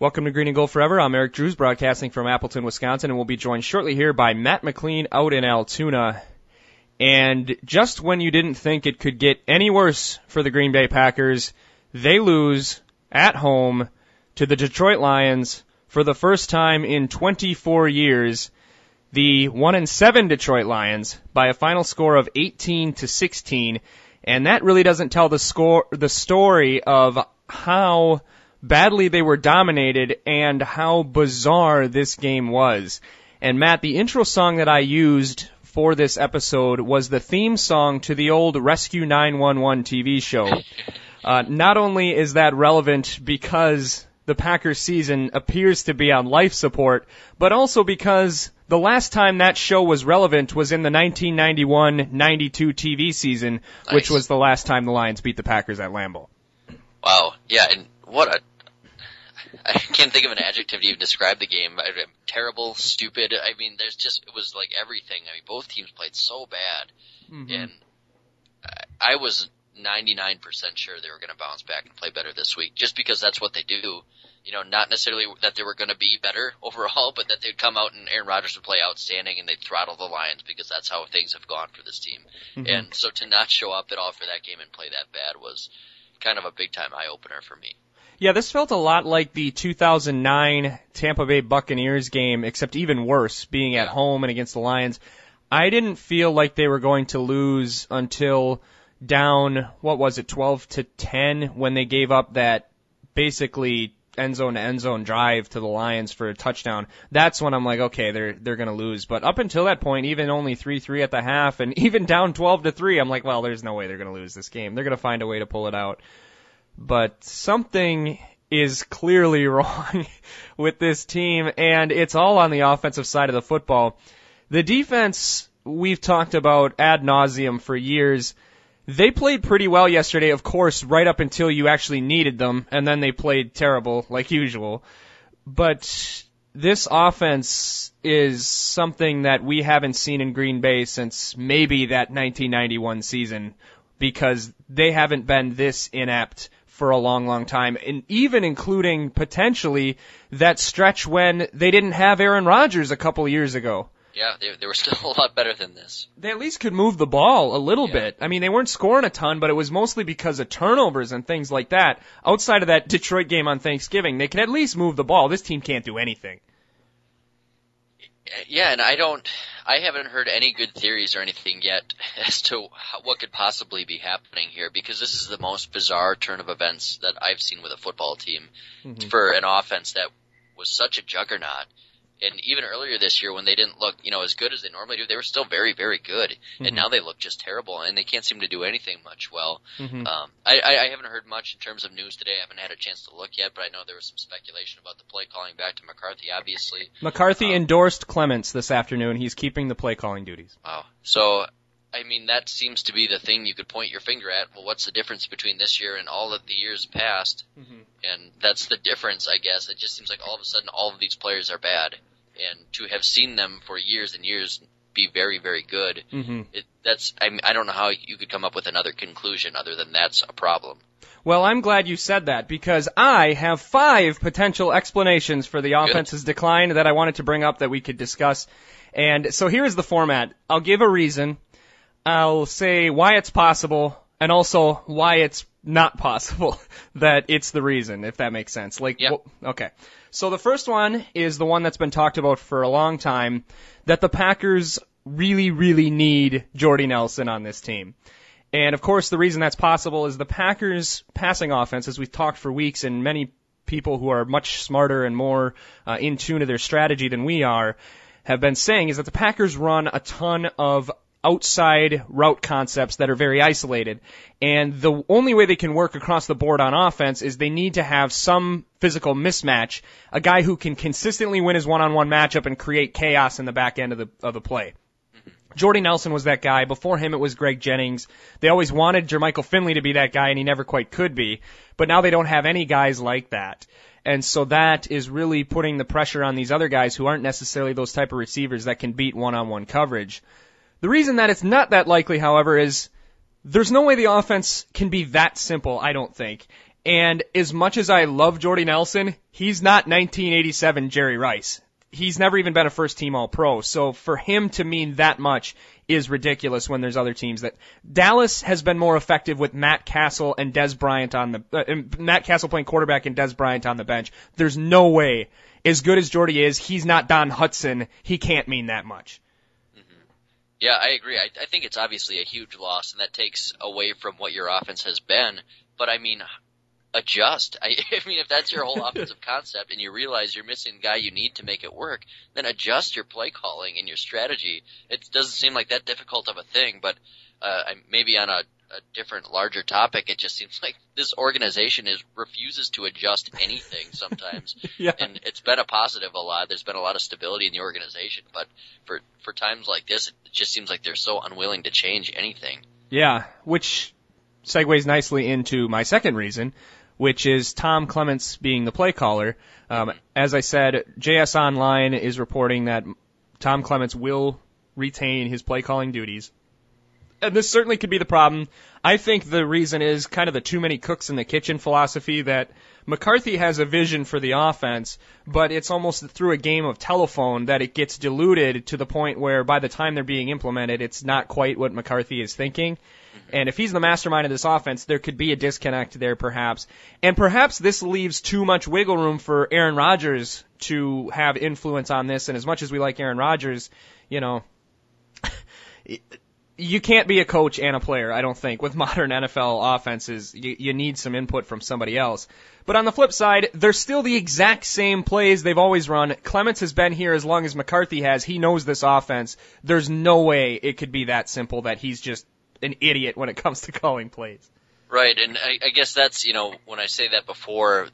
Welcome to Green and Gold Forever. I'm Eric Drews, broadcasting from Appleton, Wisconsin, and we'll be joined shortly here by Matt McLean out in Altoona. And just when you didn't think it could get any worse for the Green Bay Packers, they lose at home to the Detroit Lions for the first time in 24 years. The 1-7 Detroit Lions by a final score of 18-16, and that really doesn't tell the story of how badly they were dominated and how bizarre this game was. And Matt, the intro song that I used for this episode was the theme song to the old Rescue 911 TV show. Not only is that relevant because the Packers season appears to be on life support, but also because the last time that show was relevant was in the 1991-92 TV season, nice. Which was the last time the Lions beat the Packers at Lambeau. Wow, yeah, and I can't think of an adjective to even describe the game. Terrible, stupid. I mean, it was like everything. I mean, both teams played so bad. Mm-hmm. And I was 99% sure they were going to bounce back and play better this week, just because that's what they do. You know, not necessarily that they were going to be better overall, but that they'd come out and Aaron Rodgers would play outstanding and they'd throttle the Lions, because that's how things have gone for this team. Mm-hmm. And so to not show up at all for that game and play that bad was kind of a big-time eye-opener for me. Yeah, this felt a lot like the 2009 Tampa Bay Buccaneers game, except even worse, being at home and against the Lions. I didn't feel like they were going to lose until down, 12-10, when they gave up that basically end zone drive to the Lions for a touchdown. That's when I'm like, okay, they're going to lose. But up until that point, even only 3-3 at the half, and even down 12-3, I'm like, well, there's no way they're going to lose this game. They're going to find a way to pull it out. But something is clearly wrong with this team, and it's all on the offensive side of the football. The defense, we've talked about ad nauseum for years. They played pretty well yesterday, of course, right up until you actually needed them, and then they played terrible, like usual. But this offense is something that we haven't seen in Green Bay since maybe that 1991 season, because they haven't been this inept for a long, long time, and even including potentially that stretch when they didn't have Aaron Rodgers a couple of years ago. Yeah, they were still a lot better than this. They at least could move the ball a little bit. I mean, they weren't scoring a ton, but it was mostly because of turnovers and things like that. Outside of that Detroit game on Thanksgiving, they could at least move the ball. This team can't do anything. Yeah, and I haven't heard any good theories or anything yet as to what could possibly be happening here, because this is the most bizarre turn of events that I've seen with a football team for an offense that was such a juggernaut. And even earlier this year when they didn't look, as good as they normally do, they were still very, very good. Mm-hmm. And now they look just terrible, and they can't seem to do anything much well. Mm-hmm. I haven't heard much in terms of news today. I haven't had a chance to look yet, but I know there was some speculation about the play calling back to McCarthy, obviously. McCarthy endorsed Clements this afternoon. He's keeping the play calling duties. Wow. So, I mean, that seems to be the thing you could point your finger at. Well, what's the difference between this year and all of the years past? Mm-hmm. And that's the difference, I guess. It just seems like all of a sudden all of these players are bad. And to have seen them for years and years be very, very good, I don't know how you could come up with another conclusion other than that's a problem. Well, I'm glad you said that, because I have 5 potential explanations for the offense's decline that I wanted to bring up that we could discuss. And so here's the format. I'll give a reason. I'll say why it's possible, and also why it's not possible that it's the reason, if that makes sense. Okay. So the first one is the one that's been talked about for a long time, that the Packers really, really need Jordy Nelson on this team. And, of course, the reason that's possible is the Packers' passing offense, as we've talked for weeks, and many people who are much smarter and more in tune to their strategy than we are have been saying, is that the Packers run a ton of outside route concepts that are very isolated. And the only way they can work across the board on offense is they need to have some physical mismatch, a guy who can consistently win his one-on-one matchup and create chaos in the back end of the play. Jordy Nelson was that guy. Before him, it was Greg Jennings. They always wanted Jermichael Finley to be that guy, and he never quite could be. But now they don't have any guys like that. And so that is really putting the pressure on these other guys who aren't necessarily those type of receivers that can beat one-on-one coverage. The reason that it's not that likely, however, is there's no way the offense can be that simple, I don't think. And as much as I love Jordy Nelson, he's not 1987 Jerry Rice. He's never even been a first-team All-Pro. So for him to mean that much is ridiculous when there's other teams that Dallas has been more effective with Matt Cassel and Dez Bryant on the Matt Cassel playing quarterback and Dez Bryant on the bench. There's no way, as good as Jordy is, he's not Don Hudson. He can't mean that much. Mm-hmm. Yeah, I agree. I think it's obviously a huge loss, and that takes away from what your offense has been. But I mean, adjust. I mean, if that's your whole offensive concept and you realize you're missing the guy you need to make it work, then adjust your play calling and your strategy. It doesn't seem like that difficult of a thing, but maybe on a different, larger topic, it just seems like this organization refuses to adjust anything sometimes. Yeah. And it's been a positive a lot. There's been a lot of stability in the organization, but for times like this, it just seems like they're so unwilling to change anything. Yeah, which segues nicely into my second reason, which is Tom Clements being the play caller. As I said, JS Online is reporting that Tom Clements will retain his play calling duties. And this certainly could be the problem. I think the reason is kind of the too many cooks in the kitchen philosophy that McCarthy has a vision for the offense, but it's almost through a game of telephone that it gets diluted to the point where by the time they're being implemented, it's not quite what McCarthy is thinking. And if he's the mastermind of this offense, there could be a disconnect there perhaps. And perhaps this leaves too much wiggle room for Aaron Rodgers to have influence on this. And as much as we like Aaron Rodgers, you know, you can't be a coach and a player, I don't think, with modern NFL offenses. You need some input from somebody else. But on the flip side, they're still the exact same plays they've always run. Clements has been here as long as McCarthy has. He knows this offense. There's no way it could be that simple that he's just an idiot when it comes to calling plays. Right, and I guess that's, you know, when I say that before,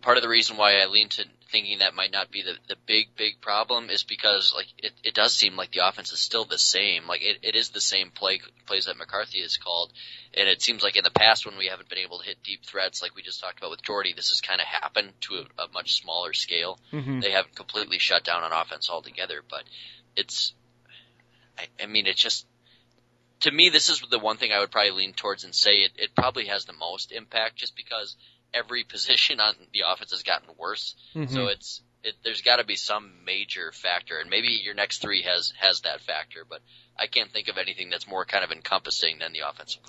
part of the reason why I lean to thinking that might not be the big problem is because, like, it does seem like the offense is still the same. Like, it is the same plays that McCarthy has called, and it seems like in the past when we haven't been able to hit deep threats like we just talked about with Jordy, this has kind of happened to a much smaller scale. Mm-hmm. They haven't completely shut down on offense altogether, but it's, I mean, it's just, to me, this is the one thing I would probably lean towards and say it probably has the most impact just because every position on the offense has gotten worse. Mm-hmm. So there's got to be some major factor, and maybe your next three has that factor, but I can't think of anything that's more kind of encompassing than the offensive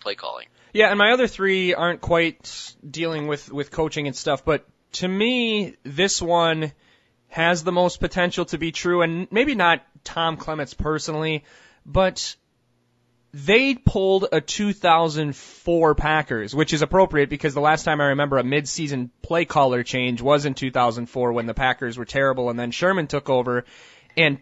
play calling. Yeah, and my other three aren't quite dealing with coaching and stuff, but to me, this one has the most potential to be true, and maybe not Tom Clements personally, but they pulled a 2004 Packers, which is appropriate because the last time I remember a mid-season play caller change was in 2004 when the Packers were terrible and then Sherman took over and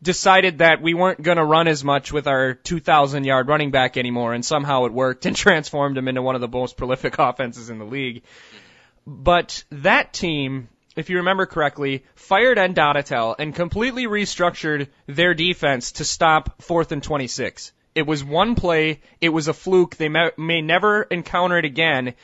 decided that we weren't going to run as much with our 2,000-yard running back anymore, and somehow it worked and transformed him into one of the most prolific offenses in the league. But that team, if you remember correctly, fired Endonatel and completely restructured their defense to stop 4th and 26. It was one play. It was a fluke. They may never encounter it again,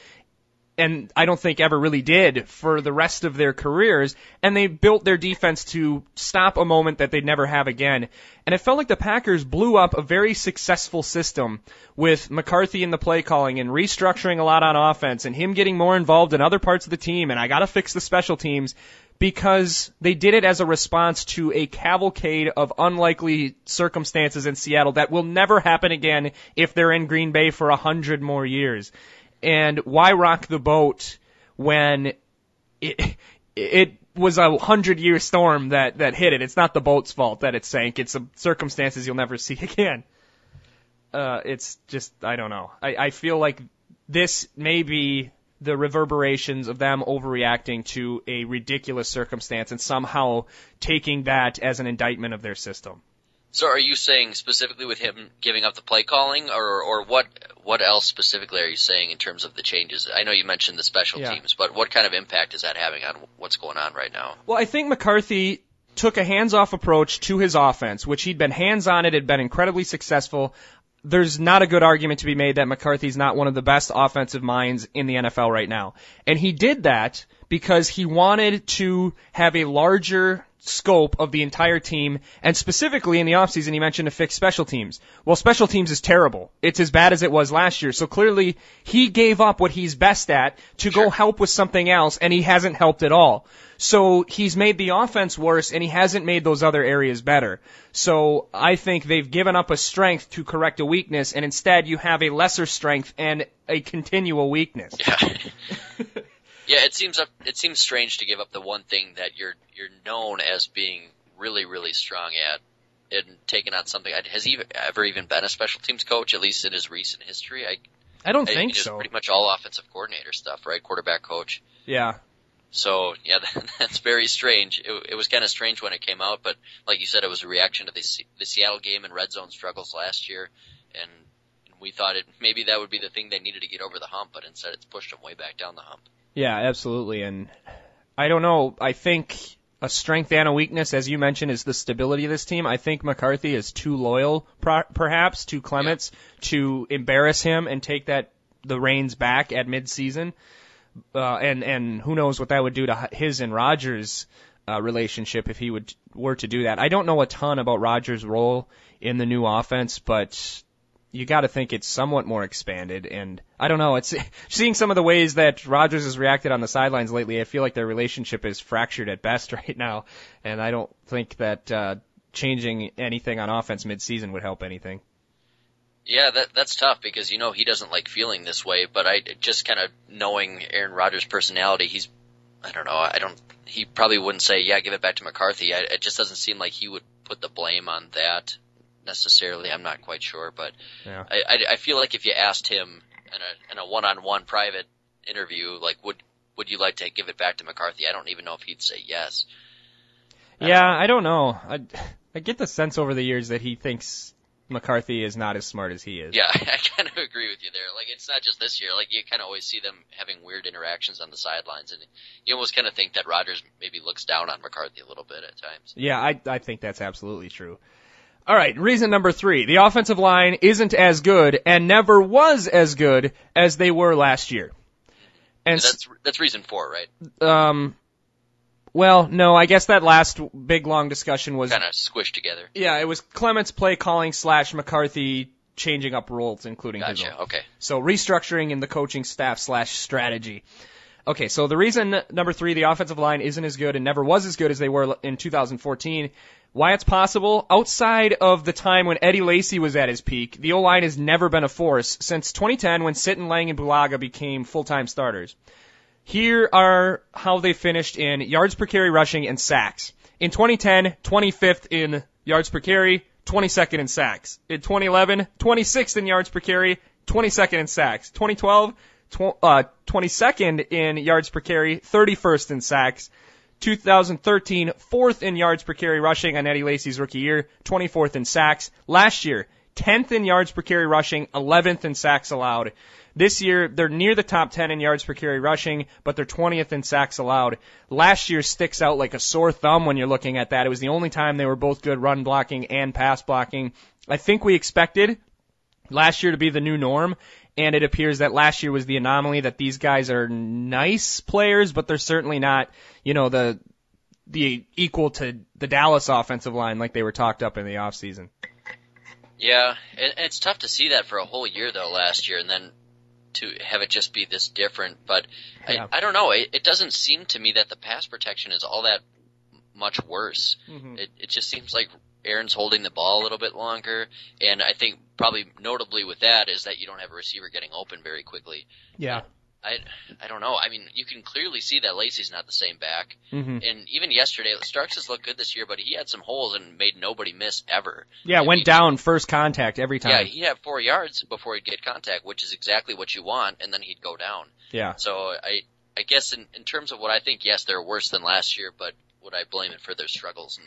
and I don't think ever really did for the rest of their careers, and they built their defense to stop a moment that they'd never have again. And it felt like the Packers blew up a very successful system with McCarthy in the play calling and restructuring a lot on offense and him getting more involved in other parts of the team, and I got to fix the special teams, because they did it as a response to a cavalcade of unlikely circumstances in Seattle that will never happen again if they're in Green Bay for 100 more years. And why rock the boat when it was a 100-year storm that hit it? It's not the boat's fault that it sank. It's circumstances you'll never see again. It's just, I don't know. I feel like this may be the reverberations of them overreacting to a ridiculous circumstance and somehow taking that as an indictment of their system. So are you saying specifically with him giving up the play calling, or what else specifically are you saying in terms of the changes? I know you mentioned the special teams, but what kind of impact is that having on what's going on right now? Well, I think McCarthy took a hands-off approach to his offense, which he'd been hands-on. It had been incredibly successful. There's not a good argument to be made that McCarthy's not one of the best offensive minds in the NFL right now. And he did that because he wanted to have a larger scope of the entire team, and specifically in the offseason he mentioned to fix special teams. Well, special teams is terrible. It's as bad as it was last year. So clearly he gave up what he's best at to go help with something else, and he hasn't helped at all. So he's made the offense worse, and he hasn't made those other areas better. So I think they've given up a strength to correct a weakness, and instead you have a lesser strength and a continual weakness. Yeah, it seems strange to give up the one thing that you're known as being really, really strong at, and taking on something. Has he ever even been a special teams coach, at least in his recent history? I don't think so. Pretty much all offensive coordinator stuff, right? Quarterback coach. Yeah. So, yeah, that's very strange. It was kind of strange when it came out, but like you said, it was a reaction to the Seattle game and red zone struggles last year, and we thought maybe that would be the thing they needed to get over the hump, but instead it's pushed them way back down the hump. Yeah, absolutely. And I don't know. I think a strength and a weakness, as you mentioned, is the stability of this team. I think McCarthy is too loyal, perhaps, to Clements to embarrass him and take the reins back at midseason. And who knows what that would do to his and Rodgers' relationship if he were to do that. I don't know a ton about Rodgers' role in the new offense, but you got to think it's somewhat more expanded, and I don't know. It's seeing some of the ways that Rodgers has reacted on the sidelines lately. I feel like their relationship is fractured at best right now, and I don't think that changing anything on offense midseason would help anything. Yeah, that's tough because you know he doesn't like feeling this way. But I just kind of knowing Aaron Rodgers' personality, he probably wouldn't say give it back to McCarthy. It just doesn't seem like he would put the blame on that necessarily. I'm not quite sure, but yeah. I feel like if you asked him in a one-on-one private interview, like, would you like to give it back to McCarthy? I don't even know if he'd say yes. I don't know. I get the sense over the years that he thinks McCarthy is not as smart as he is. Yeah, I kind of agree with you there. Like, it's not just this year. Like, you kind of always see them having weird interactions on the sidelines, and you almost kind of think that Rodgers maybe looks down on McCarthy a little bit at times. Yeah, I think that's absolutely true. All right, reason number 3. The offensive line isn't as good and never was as good as they were last year. And that's reason 4, right? Well, no, I guess that last big long discussion was kind of squished together. Yeah, it was Clements' play calling / McCarthy changing up roles, including his own. Okay. So restructuring in the coaching staff / strategy. Okay, so the reason number 3, the offensive line isn't as good and never was as good as they were in 2014. Why it's possible, outside of the time when Eddie Lacy was at his peak, the O-line has never been a force since 2010 when Sitten, Lang, and Bulaga became full-time starters. Here are how they finished in yards per carry rushing and sacks. In 2010, 25th in yards per carry, 22nd in sacks. In 2011, 26th in yards per carry, 22nd in sacks. 2012, 22nd in yards per carry, 31st in sacks. 2013, 4th in yards per carry rushing on Eddie Lacy's rookie year, 24th in sacks. Last year, 10th in yards per carry rushing, 11th in sacks allowed. This year, they're near the top 10 in yards per carry rushing, but they're 20th in sacks allowed. Last year sticks out like a sore thumb when you're looking at that. It was the only time they were both good run blocking and pass blocking. I think we expected last year to be the new norm, and it appears that last year was the anomaly, that these guys are nice players, but they're certainly not, the equal to the Dallas offensive line like they were talked up in the offseason. Yeah, it's tough to see that for a whole year, though, last year, and then to have it just be this different. But yeah. I don't know. It doesn't seem to me that the pass protection is all that much worse. Mm-hmm. It just seems like Aaron's holding the ball a little bit longer, and I think probably notably with that is that you don't have a receiver getting open very quickly. Yeah. I don't know. I mean, you can clearly see that Lacy's not the same back. Mm-hmm. And even yesterday, Starks has looked good this year, but he had some holes and made nobody miss ever. Yeah, went down first contact every time. Yeah, he'd have 4 yards before he'd get contact, which is exactly what you want, and then he'd go down. Yeah. So I guess in terms of what I think, yes, they're worse than last year, but would I blame it for their struggles?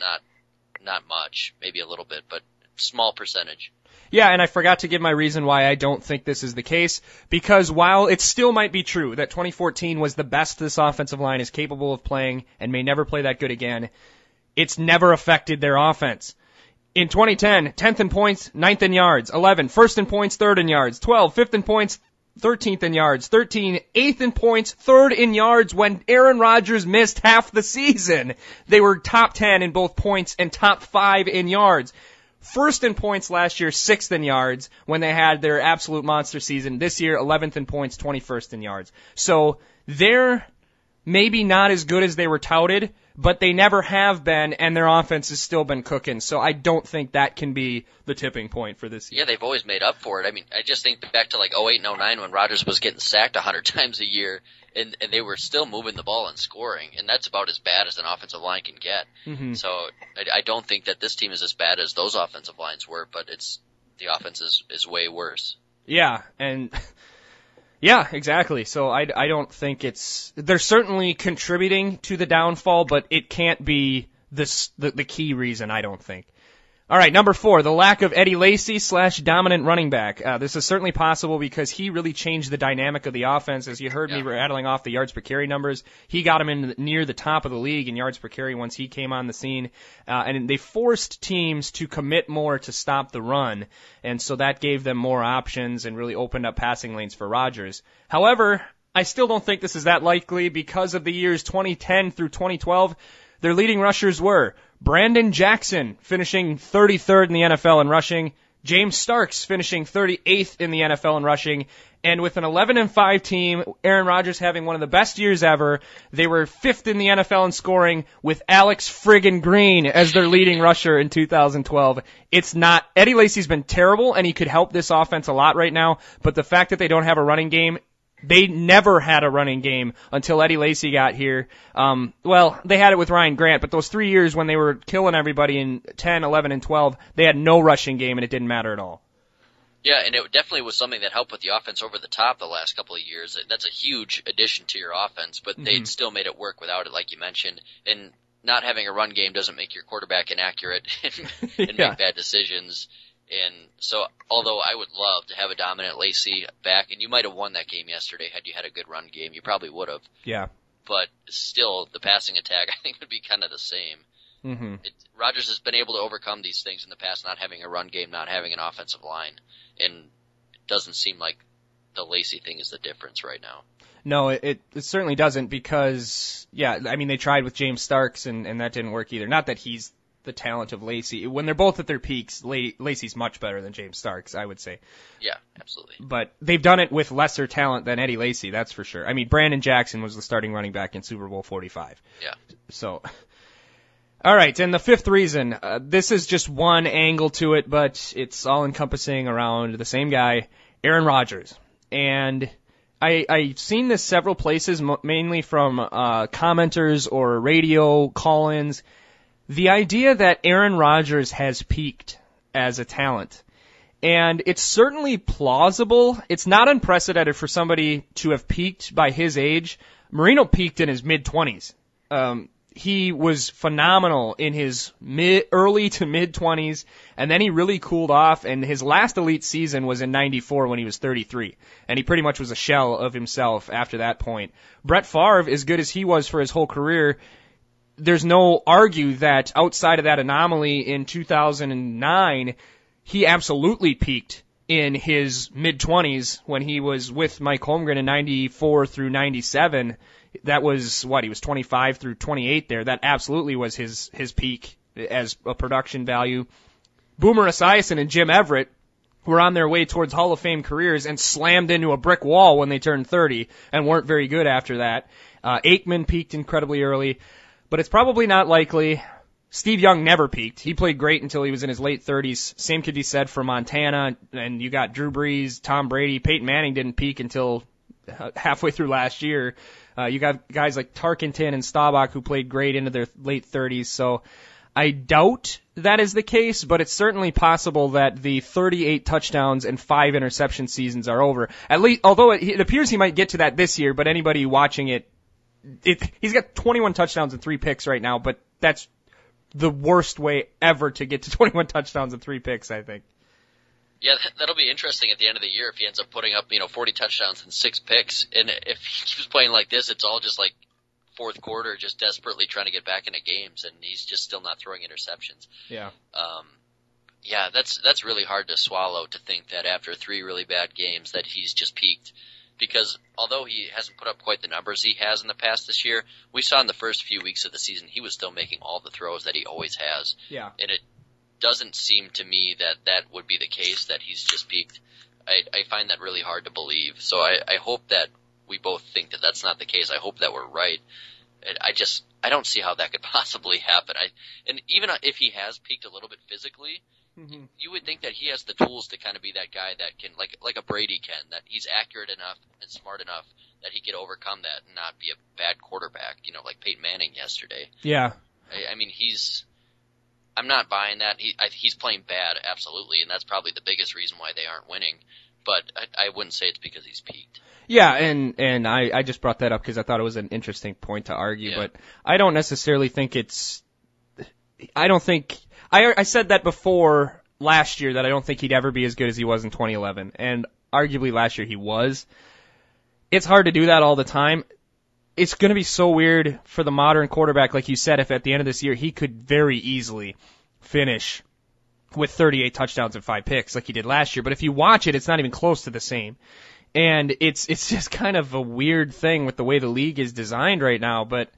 Not much, maybe a little bit, but small percentage. Yeah, and I forgot to give my reason why I don't think this is the case, because while it still might be true that 2014 was the best this offensive line is capable of playing and may never play that good again, it's never affected their offense. In 2010, 10th in points, 9th in yards, 11, 1st in points, 3rd in yards, 12, 5th in points, 13th in yards, 13th, 8th in points, 3rd in yards when Aaron Rodgers missed half the season. They were top 10 in both points and top 5 in yards. 1st in points last year, 6th in yards when they had their absolute monster season. This year, 11th in points, 21st in yards. So they're maybe not as good as they were touted, but they never have been, and their offense has still been cooking. So I don't think that can be the tipping point for this year. Yeah, they've always made up for it. I mean, I just think back to like 08 and 09 when Rodgers was getting sacked 100 times a year, and they were still moving the ball and scoring, and that's about as bad as an offensive line can get. Mm-hmm. So I don't think that this team is as bad as those offensive lines were, but it's the offense is way worse. Yeah, and... Yeah, exactly. So I don't think it's, they're certainly contributing to the downfall, but it can't be this, the key reason, I don't think. All right, number 4, the lack of Eddie Lacy / dominant running back. This is certainly possible because he really changed the dynamic of the offense. As you heard me rattling off the yards per carry numbers, he got him in near the top of the league in yards per carry once he came on the scene. And they forced teams to commit more to stop the run. And so that gave them more options and really opened up passing lanes for Rodgers. However, I still don't think this is that likely because of the years 2010 through 2012, their leading rushers were Brandon Jackson, finishing 33rd in the NFL in rushing, James Starks, finishing 38th in the NFL in rushing, and with an 11-5 team, Aaron Rodgers having one of the best years ever, they were 5th in the NFL in scoring with Alex friggin' Green as their leading rusher in 2012. It's not, Eddie Lacy's been terrible, and he could help this offense a lot right now, but the fact that they don't have a running game, they never had a running game until Eddie Lacy got here. Well, they had it with Ryan Grant, but those 3 years when they were killing everybody in 10, 11, and 12, they had no rushing game, and it didn't matter at all. Yeah, and it definitely was something that helped with the offense over the top the last couple of years. That's a huge addition to your offense, but they'd still made it work without it, like you mentioned. And not having a run game doesn't make your quarterback inaccurate and make bad decisions. And so, although I would love to have a dominant Lacy back, and you might have won that game yesterday had you had a good run game. You probably would have. Yeah. But still, the passing attack, I think, would be kind of the same. Mm-hmm. Rodgers has been able to overcome these things in the past, not having a run game, not having an offensive line. And it doesn't seem like the Lacy thing is the difference right now. No, it certainly doesn't because, I mean, they tried with James Starks, and that didn't work either. Not that he's the talent of Lacy. When they're both at their peaks, Lacy's much better than James Starks, I would say. Yeah, absolutely. But they've done it with lesser talent than Eddie Lacy, that's for sure. I mean, Brandon Jackson was the starting running back in Super Bowl 45. Yeah. So, all right, and the 5th reason, this is just one angle to it, but it's all-encompassing around the same guy, Aaron Rodgers. And I've seen this several places, mainly from commenters or radio call-ins. The idea that Aaron Rodgers has peaked as a talent, and it's certainly plausible. It's not unprecedented for somebody to have peaked by his age. Marino peaked in his mid-20s. He was phenomenal in his early to mid-20s, and then he really cooled off, and his last elite season was in 94 when he was 33, and he pretty much was a shell of himself after that point. Brett Favre, as good as he was for his whole career, there's no argue that outside of that anomaly in 2009, he absolutely peaked in his mid-20s when he was with Mike Holmgren in 94 through 97. That was, he was 25 through 28 there. That absolutely was his peak as a production value. Boomer Esiason and Jim Everett were on their way towards Hall of Fame careers and slammed into a brick wall when they turned 30 and weren't very good after that. Aikman peaked incredibly early. But it's probably not likely. Steve Young never peaked. He played great until he was in his late 30s. Same could be said for Montana. And you got Drew Brees, Tom Brady. Peyton Manning didn't peak until halfway through last year. You got guys like Tarkenton and Staubach who played great into their late 30s. So I doubt that is the case, but it's certainly possible that the 38 touchdowns and 5 interception seasons are over. At least, although it appears he might get to that this year, but anybody watching it, he's got 21 touchdowns and 3 picks right now, but that's the worst way ever to get to 21 touchdowns and 3 picks, I think. Yeah, that'll be interesting at the end of the year if he ends up putting up, 40 touchdowns and 6 picks. And if he keeps playing like this, it's all just like fourth quarter, just desperately trying to get back into games, and he's just still not throwing interceptions. Yeah. Yeah, that's really hard to swallow, to think that after three really bad games that he's just peaked. Because although he hasn't put up quite the numbers he has in the past this year, we saw in the first few weeks of the season he was still making all the throws that he always has. Yeah. And it doesn't seem to me that that would be the case, that he's just peaked. I find that really hard to believe. So I hope that we both think that that's not the case. I hope that we're right. I don't see how that could possibly happen. And even if he has peaked a little bit physically, mm-hmm. you would think that he has the tools to kind of be that guy that can, like a Brady can, that he's accurate enough and smart enough that he could overcome that and not be a bad quarterback, you know, like Peyton Manning yesterday. Yeah. I mean, I'm not buying that. He's playing bad, absolutely, and that's probably the biggest reason why they aren't winning. But I wouldn't say it's because he's peaked. Yeah, and I just brought that up because I thought it was an interesting point to argue. Yeah. But I don't necessarily think it's – I don't think – I said that before last year, that I don't think he'd ever be as good as he was in 2011. And arguably last year he was. It's hard to do that all the time. It's going to be so weird for the modern quarterback, like you said, if at the end of this year he could very easily finish – with 38 touchdowns and 5 picks like he did last year. But if you watch it, it's not even close to the same. And it's just kind of a weird thing with the way the league is designed right now. But,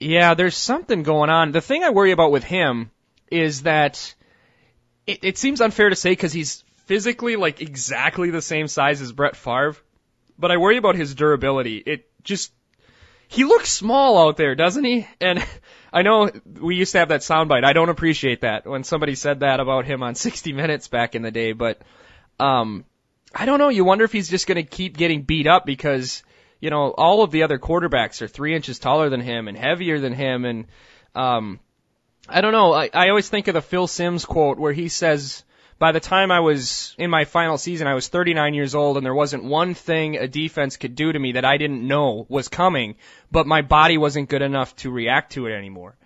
yeah, there's something going on. The thing I worry about with him is that it seems unfair to say because he's physically like exactly the same size as Brett Favre. But I worry about his durability. He looks small out there, doesn't he? And I know we used to have that soundbite. I don't appreciate that when somebody said that about him on 60 Minutes back in the day. But I don't know. You wonder if he's just going to keep getting beat up because, you know, all of the other quarterbacks are 3 inches taller than him and heavier than him. And I don't know. I always think of the Phil Simms quote where he says, by the time I was in my final season, I was 39 years old, and there wasn't one thing a defense could do to me that I didn't know was coming, but my body wasn't good enough to react to it anymore.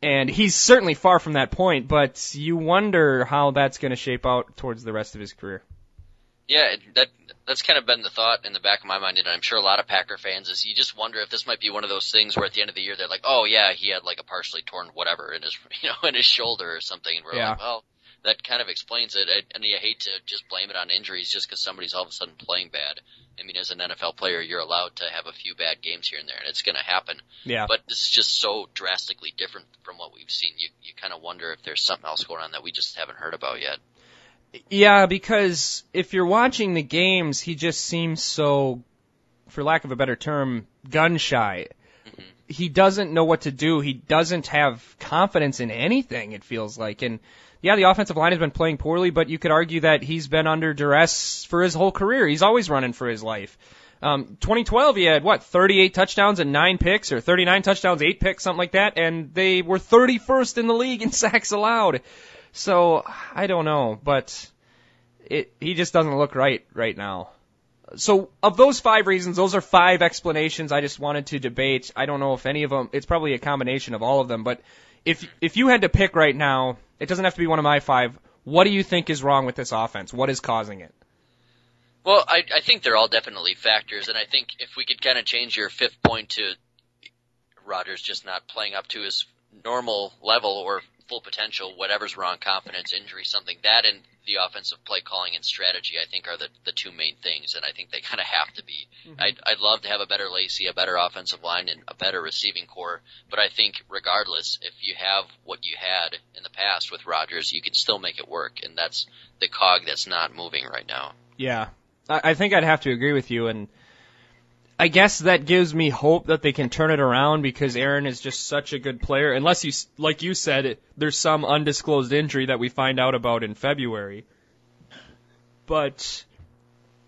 And he's certainly far from that point, but you wonder how that's going to shape out towards the rest of his career. Yeah, that's kind of been the thought in the back of my mind, and I'm sure a lot of Packer fans, is you just wonder if this might be one of those things where at the end of the year they're like, oh yeah, he had like a partially torn whatever in his, you know, in his shoulder or something, and we're like, well, that kind of explains it, and you hate to just blame it on injuries just because somebody's all of a sudden playing bad. I mean, as an NFL player, you're allowed to have a few bad games here and there, and it's going to happen. Yeah. But this is just so drastically different from what we've seen. You kind of wonder if there's something else going on that we just haven't heard about yet. Yeah, because if you're watching the games, he just seems so, for lack of a better term, gun-shy. Mm-hmm. He doesn't know what to do. He doesn't have confidence in anything, it feels like, and yeah, the offensive line has been playing poorly, but you could argue that he's been under duress for his whole career. He's always running for his life. 2012, he had, 38 touchdowns and 9 picks, or 39 touchdowns, 8 picks, something like that, and they were 31st in the league in sacks allowed. So, I don't know, but he just doesn't look right now. So, of those 5 reasons, those are 5 explanations I just wanted to debate. I don't know if any of them, it's probably a combination of all of them, but if you had to pick right now, it doesn't have to be one of my 5. What do you think is wrong with this offense? What is causing it? Well, I think they're all definitely factors, and I think if we could kind of change your 5th point to Rodgers just not playing up to his normal level or full potential, whatever's wrong, confidence, injury, something, that and the offensive play calling and strategy, I think, are the 2 main things, and I think they kind of have to be. Mm-hmm. I'd love to have a better Lacy, a better offensive line, and a better receiving core, but I think regardless, if you have what you had in the past with Rodgers, you can still make it work, and that's the cog that's not moving right now. Yeah, I think I'd have to agree with you, and I guess that gives me hope that they can turn it around because Aaron is just such a good player. Unless, like you said, there's some undisclosed injury that we find out about in February. But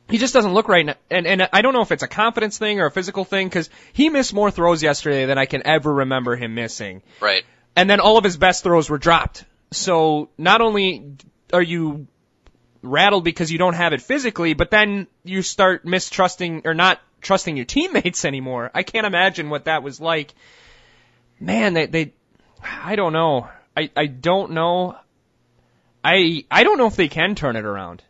he just doesn't look right now. And I don't know if it's a confidence thing or a physical thing because he missed more throws yesterday than I can ever remember him missing. Right. And then all of his best throws were dropped. So not only are you rattled because you don't have it physically, but then you start mistrusting or not trusting your teammates anymore. I can't imagine what that was like. Man, they I don't know. I don't know. I don't know if they can turn it around.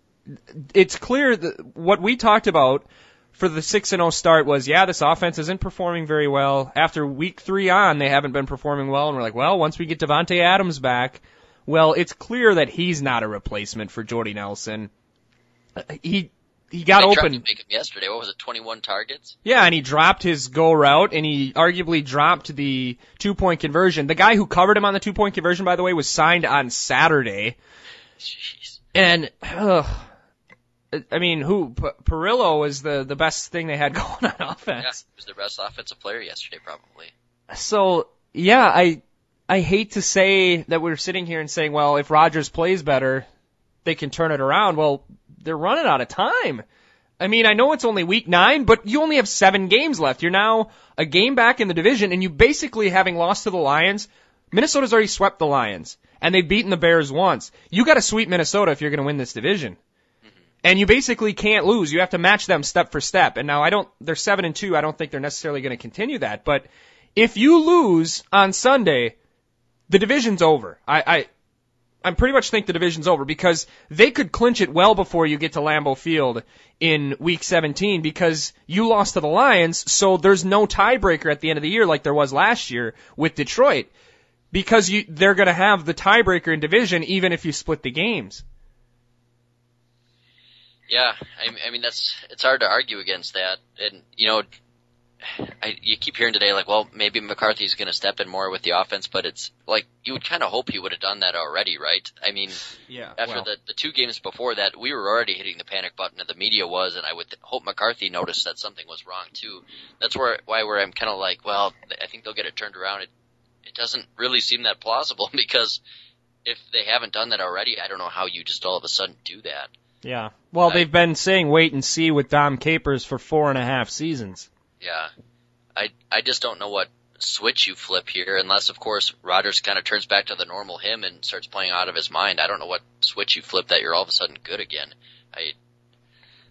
It's clear that what we talked about for the 6-0 start was, yeah, this offense isn't performing very well. After week 3 on, they haven't been performing well, and we're like, well, once we get Davante Adams back, Well, it's clear that he's not a replacement for Jordy Nelson. He got open. Tried to make him yesterday. What was it, 21 targets? Yeah, and he dropped his go route, and he arguably dropped the two-point conversion. The guy who covered him on the two-point conversion, by the way, was signed on Saturday. Jeez. And, I mean, Perillo was the best thing they had going on offense. Yeah, he was the best offensive player yesterday, probably. So, yeah, I hate to say that we're sitting here and saying, well, if Rodgers plays better, they can turn it around. Well, they're running out of time. I mean, I know it's only week 9, but you only have 7 games left. You're now a game back in the division, and you basically, having lost to the Lions, Minnesota's already swept the Lions, and they've beaten the Bears once. You got to sweep Minnesota if you're going to win this division. And you basically can't lose. You have to match them step for step. And now they're 7-2. I don't think they're necessarily going to continue that. But if you lose on Sunday, the division's over. I pretty much think the division's over because they could clinch it well before you get to Lambeau Field in week 17 because you lost to the Lions. So there's no tiebreaker at the end of the year like there was last year with Detroit because they're going to have the tiebreaker in division even if you split the games. Yeah, I mean it's hard to argue against that, and you know, you keep hearing today like, well, maybe McCarthy's going to step in more with the offense, but it's like you would kind of hope he would have done that already, right? I mean, yeah. After the 2 games before that, we were already hitting the panic button, and the media was, and I would hope McCarthy noticed that something was wrong too. That's why I'm kind of like, well, I think they'll get it turned around. It doesn't really seem that plausible because if they haven't done that already, I don't know how you just all of a sudden do that. Yeah. Well, they've been saying wait and see with Dom Capers for 4.5 seasons. Yeah. I just don't know what switch you flip here, unless, of course, Rodgers kind of turns back to the normal him and starts playing out of his mind. I don't know what switch you flip that you're all of a sudden good again.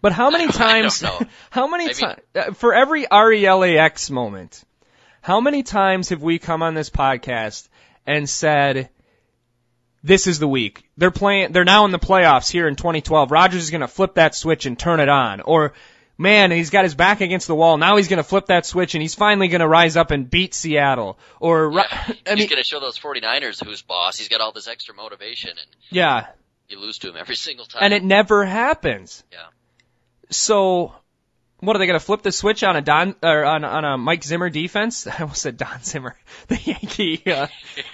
But how many times, for every RELAX moment, how many times have we come on this podcast and said, this is the week. They're now in the playoffs here in 2012. Rodgers is going to flip that switch and turn it on. Or, man, he's got his back against the wall. Now he's going to flip that switch and he's finally going to rise up and beat Seattle. Or, yeah, he's going to show those 49ers who's boss. He's got all this extra motivation. And yeah. You lose to him every single time. And it never happens. Yeah. So, what, are they going to flip the switch on a Mike Zimmer defense? I almost said Don Zimmer, the Yankee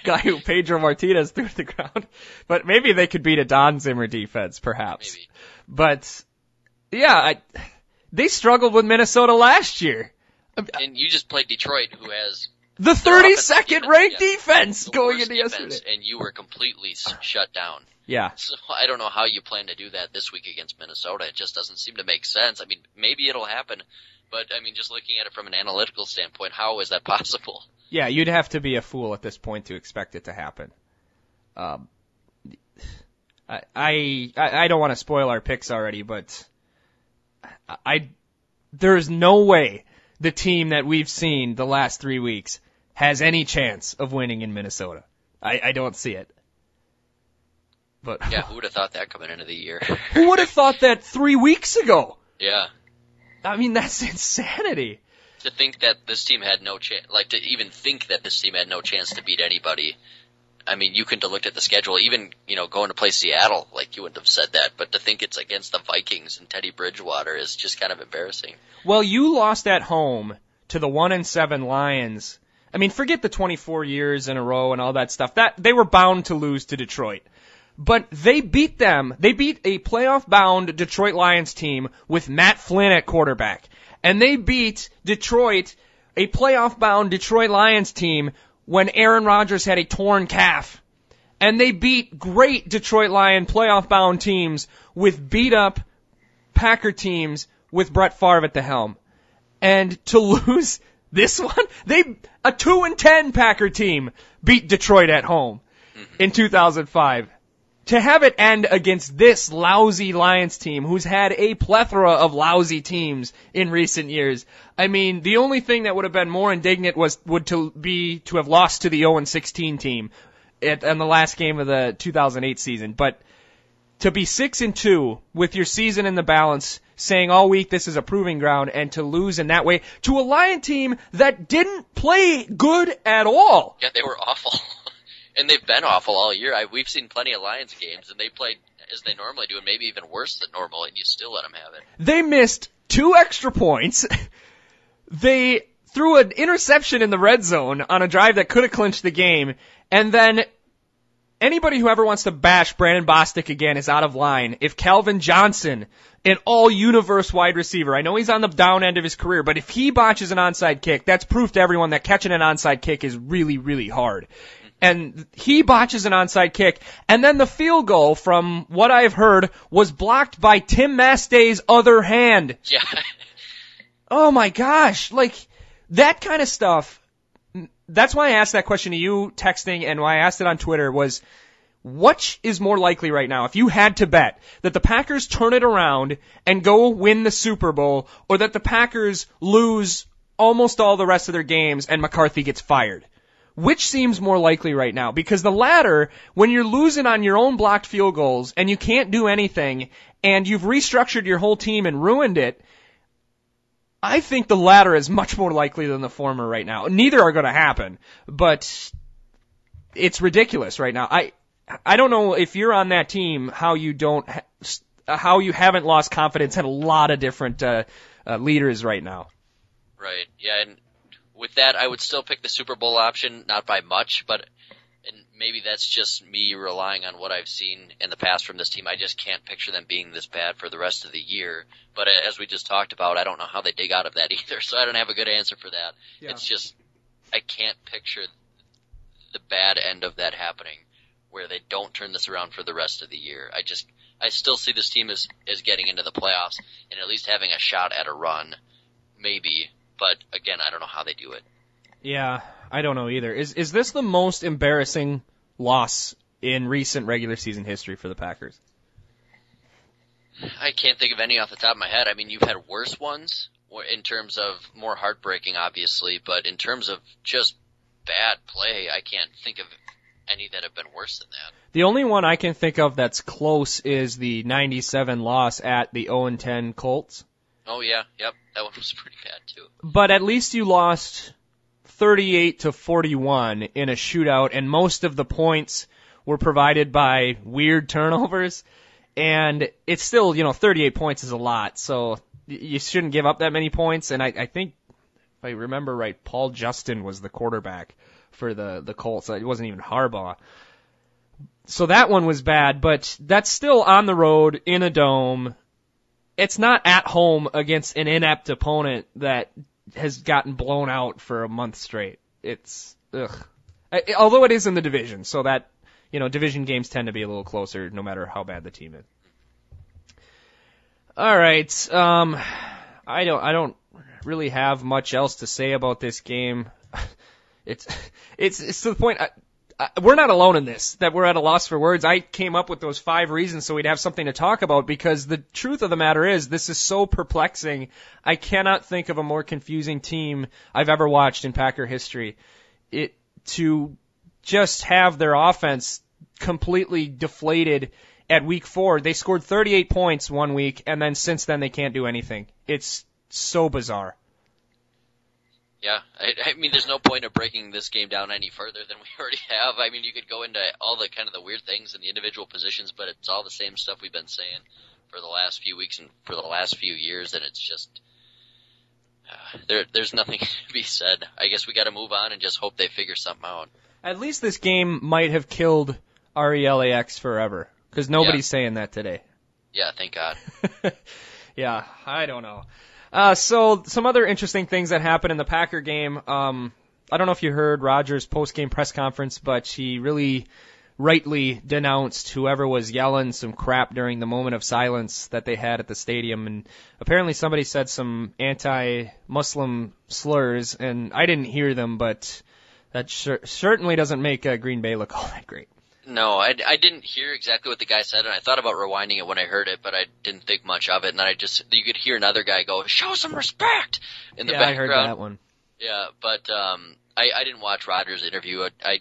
guy who Pedro Martinez threw to the ground. But maybe they could beat a Don Zimmer defense, perhaps. Maybe. But yeah, they struggled with Minnesota last year. And you just played Detroit, who has the 32nd ranked defense going into yesterday, and you were completely shut down. Yeah. So I don't know how you plan to do that this week against Minnesota. It just doesn't seem to make sense. I mean, maybe it'll happen, but I mean, just looking at it from an analytical standpoint, how is that possible? Yeah, you'd have to be a fool at this point to expect it to happen. I don't want to spoil our picks already, but there is no way the team that we've seen the last 3 weeks has any chance of winning in Minnesota. I don't see it. But yeah, who would have thought that coming into the year? Who would have thought that 3 weeks ago? Yeah. I mean, that's insanity. To think that this team had no chance, like to even think that this team had no chance to beat anybody. I mean, you couldn't have looked at the schedule, even, you know, going to play Seattle, like you wouldn't have said that, but to think it's against the Vikings and Teddy Bridgewater is just kind of embarrassing. Well, you lost at home to the 1-7 Lions. I mean, forget the 24 years in a row and all that stuff. They were bound to lose to Detroit. But they beat them. They beat a playoff-bound Detroit Lions team with Matt Flynn at quarterback. And they beat Detroit, a playoff-bound Detroit Lions team, when Aaron Rodgers had a torn calf. And they beat great Detroit Lion playoff-bound teams with beat-up Packer teams with Brett Favre at the helm. And to lose this one, a 2-10 Packer team beat Detroit at home in 2005. To have it end against this lousy Lions team, who's had a plethora of lousy teams in recent years, I mean, the only thing that would have been more indignant would be to have lost to the 0-16 team in the last game of the 2008 season. But to be 6-2 with your season in the balance, saying all week this is a proving ground, and to lose in that way to a Lion team that didn't play good at all. Yeah, they were awful. And they've been awful all year. We've seen plenty of Lions games, and they played as they normally do, and maybe even worse than normal, and you still let them have it. They missed 2 extra points. They threw an interception in the red zone on a drive that could have clinched the game, and then anybody who ever wants to bash Brandon Bostic again is out of line. If Calvin Johnson, an all-universe wide receiver, I know he's on the down end of his career, but if he botches an onside kick, that's proof to everyone that catching an onside kick is really, really hard. And he botches an onside kick, and then the field goal, from what I've heard, was blocked by Tim Mastay's other hand. Yeah. Oh my gosh, like, that kind of stuff. That's why I asked that question to you texting, and why I asked it on Twitter, was what is more likely right now, if you had to bet, that the Packers turn it around and go win the Super Bowl, or that the Packers lose almost all the rest of their games and McCarthy gets fired? Which seems more likely right now? Because the latter, when you're losing on your own blocked field goals and you can't do anything and you've restructured your whole team and ruined it, I think the latter is much more likely than the former right now. Neither are going to happen, but it's ridiculous right now. I don't know if you're on that team how you haven't lost confidence in a lot of different leaders right now. Right. Yeah, and with that, I would still pick the Super Bowl option, not by much, but and maybe that's just me relying on what I've seen in the past from this team. I just can't picture them being this bad for the rest of the year. But as we just talked about, I don't know how they dig out of that either, so I don't have a good answer for that. Yeah. It's just I can't picture the bad end of that happening where they don't turn this around for the rest of the year. I still see this team as getting into the playoffs and at least having a shot at a run, maybe. But again, I don't know how they do it. Yeah, I don't know either. Is this the most embarrassing loss in recent regular season history for the Packers? I can't think of any off the top of my head. I mean, you've had worse ones in terms of more heartbreaking, obviously, but in terms of just bad play, I can't think of any that have been worse than that. The only one I can think of that's close is the 97 loss at the 0-10 Colts. Oh, yeah. Yep. That one was pretty bad, too. But at least you lost 38-41 in a shootout, and most of the points were provided by weird turnovers. And it's still, 38 points is a lot, so you shouldn't give up that many points. And I think, if I remember right, Paul Justin was the quarterback for the Colts. It wasn't even Harbaugh. So that one was bad, but that's still on the road in a dome. It's not at home against an inept opponent that has gotten blown out for a month straight. It's ugh. Although it is in the division, so that division games tend to be a little closer, no matter how bad the team is. All right, I don't really have much else to say about this game. It's to the point. We're not alone in this, that we're at a loss for words. I came up with those 5 reasons so we'd have something to talk about, because the truth of the matter is this is so perplexing. I cannot think of a more confusing team I've ever watched in Packer history. It to just have their offense completely deflated at week 4. They scored 38 points one week, and then since then they can't do anything. It's so bizarre. Yeah, I mean, there's no point of breaking this game down any further than we already have. I mean, you could go into all the kind of the weird things and the individual positions, but it's all the same stuff we've been saying for the last few weeks and for the last few years, and it's just there's nothing to be said. I guess we got to move on and just hope they figure something out. At least this game might have killed RELAX forever, because nobody's saying that today. Yeah, thank God. Yeah, I don't know. So some other interesting things that happened in the Packer game. I don't know if you heard Rodgers' post-game press conference, but he really rightly denounced whoever was yelling some crap during the moment of silence that they had at the stadium. And apparently somebody said some anti-Muslim slurs, and I didn't hear them, but that certainly doesn't make Green Bay look all that great. No, I didn't hear exactly what the guy said, and I thought about rewinding it when I heard it, but I didn't think much of it, and then you could hear another guy go, "Show some respect!" in the background. Yeah, I heard that one. Yeah, but I didn't watch Rodgers' interview. I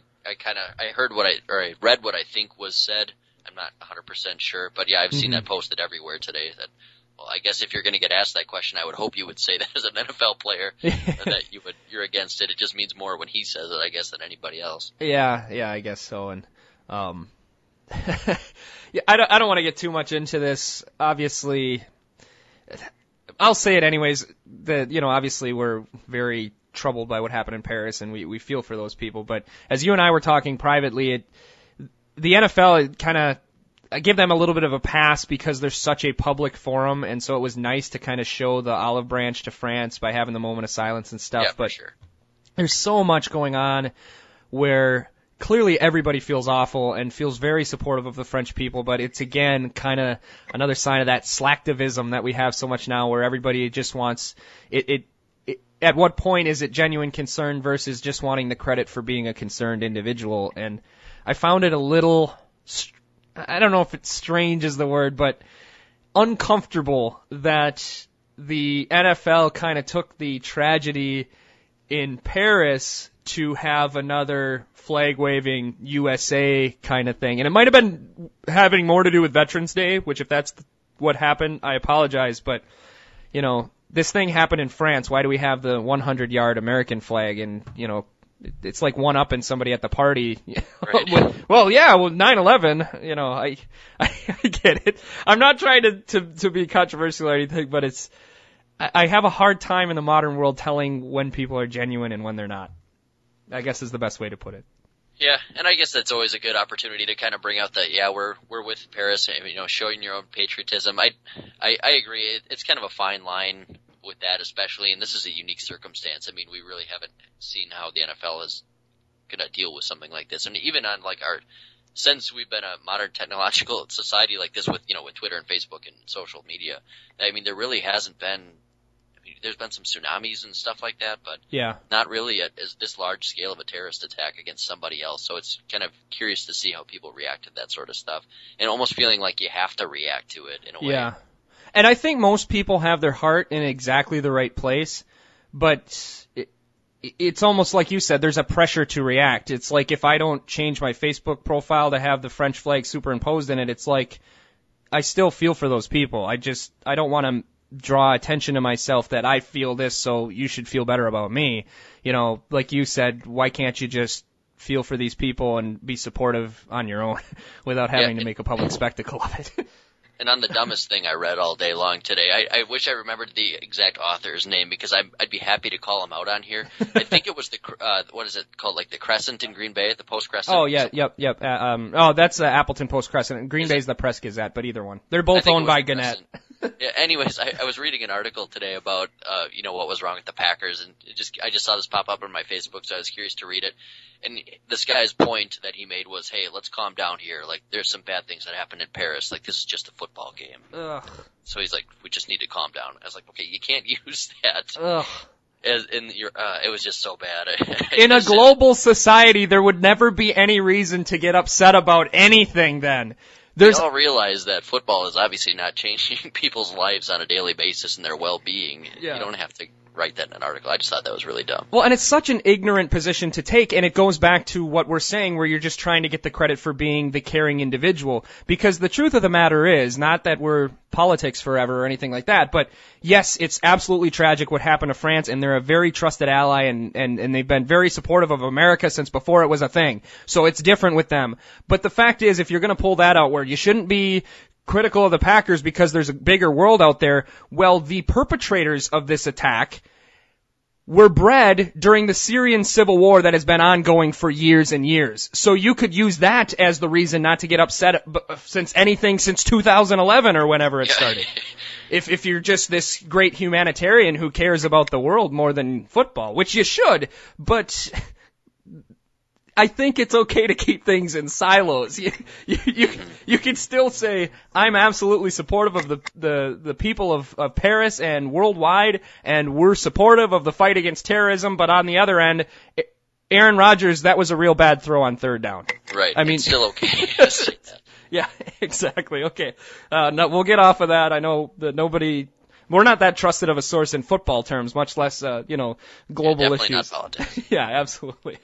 read what I think was said. I'm not 100% sure, but yeah, I've seen that posted everywhere today that Well, I guess if you're going to get asked that question, I would hope you would say that as an NFL player, that you're against it. It just means more when he says it, I guess, than anybody else. Yeah, I guess so. And yeah, I don't want to get too much into this. Obviously, I'll say it anyways. That obviously we're very troubled by what happened in Paris, and we feel for those people. But as you and I were talking privately, the NFL kind of, I give them a little bit of a pass because they're such a public forum, and so it was nice to kind of show the olive branch to France by having the moment of silence and stuff. Yeah, but for sure. There's so much going on where clearly everybody feels awful and feels very supportive of the French people, but it's, again, kind of another sign of that slacktivism that we have so much now, where everybody just wants it. At what point is it genuine concern versus just wanting the credit for being a concerned individual? And I found it a little, I don't know if it's strange is the word, but uncomfortable that the NFL kind of took the tragedy in Paris to have another flag-waving USA kind of thing. And it might have been having more to do with Veterans Day, which if that's what happened, I apologize. But, this thing happened in France. Why do we have the 100-yard American flag? And, it's like one upping somebody at the party. Right. Well, 9/11, I get it. I'm not trying to be controversial or anything, but I have a hard time in the modern world telling when people are genuine and when they're not, I guess, is the best way to put it. Yeah, and I guess that's always a good opportunity to kind of bring out that, yeah, we're with Paris, showing your own patriotism. I agree. It's kind of a fine line with that, especially, and this is a unique circumstance. I mean, we really haven't seen how the NFL is going to deal with something like this. And even on since we've been a modern technological society like this with, with Twitter and Facebook and social media, I mean, there really hasn't been, there's been some tsunamis and stuff like that, but yeah, not really as this large scale of a terrorist attack against somebody else. So it's kind of curious to see how people react to that sort of stuff, and almost feeling like you have to react to it in a way. Yeah. And I think most people have their heart in exactly the right place, but it's almost like you said, there's a pressure to react. It's like if I don't change my Facebook profile to have the French flag superimposed in it, it's like I still feel for those people. I don't want to draw attention to myself that I feel this, so you should feel better about me. Like you said, why can't you just feel for these people and be supportive on your own without having to make a public spectacle of it? And on the dumbest thing I read all day long today, I wish I remembered the exact author's name, because I'd be happy to call him out on here. I think it was the what is it called, like the Crescent in Green Bay, the Post Crescent. Oh yeah, yep. That's the Appleton Post Crescent. Green Bay's the Press Gazette, but either one. They're both owned by Gannett. Yeah, anyways, I was reading an article today about what was wrong with the Packers, and I just saw this pop up on my Facebook, so I was curious to read it. And this guy's point that he made was, hey, let's calm down here. Like, there's some bad things that happened in Paris. Like, this is just a football game. Ugh. So he's like, we just need to calm down. I was like, okay, you can't use that. Ugh. It was just so bad. In a global society, there would never be any reason to get upset about anything then. We all realize that football is obviously not changing people's lives on a daily basis and their well-being. Yeah. You don't have to write that in an article. I just thought that was really dumb. Well, and it's such an ignorant position to take, and it goes back to what we're saying, where you're just trying to get the credit for being the caring individual. Because the truth of the matter is, not that we're politics forever or anything like that, but yes, it's absolutely tragic what happened to France, and they're a very trusted ally, and they've been very supportive of America since before it was a thing. So it's different with them. But the fact is, if you're going to pull that out where you shouldn't be critical of the Packers because there's a bigger world out there, well, the perpetrators of this attack were bred during the Syrian civil war that has been ongoing for years and years. So you could use that as the reason not to get upset since 2011 or whenever it started. If you're just this great humanitarian who cares about the world more than football, which you should, but I think it's okay to keep things in silos. You can still say, I'm absolutely supportive of the people of Paris and worldwide, and we're supportive of the fight against terrorism, but on the other end, Aaron Rodgers, that was a real bad throw on third down. Right. I mean, it's still okay. Yeah, exactly. Okay. No, we'll get off of that. I know that we're not that trusted of a source in football terms, much less, global issues. Definitely not politics. Yeah, absolutely.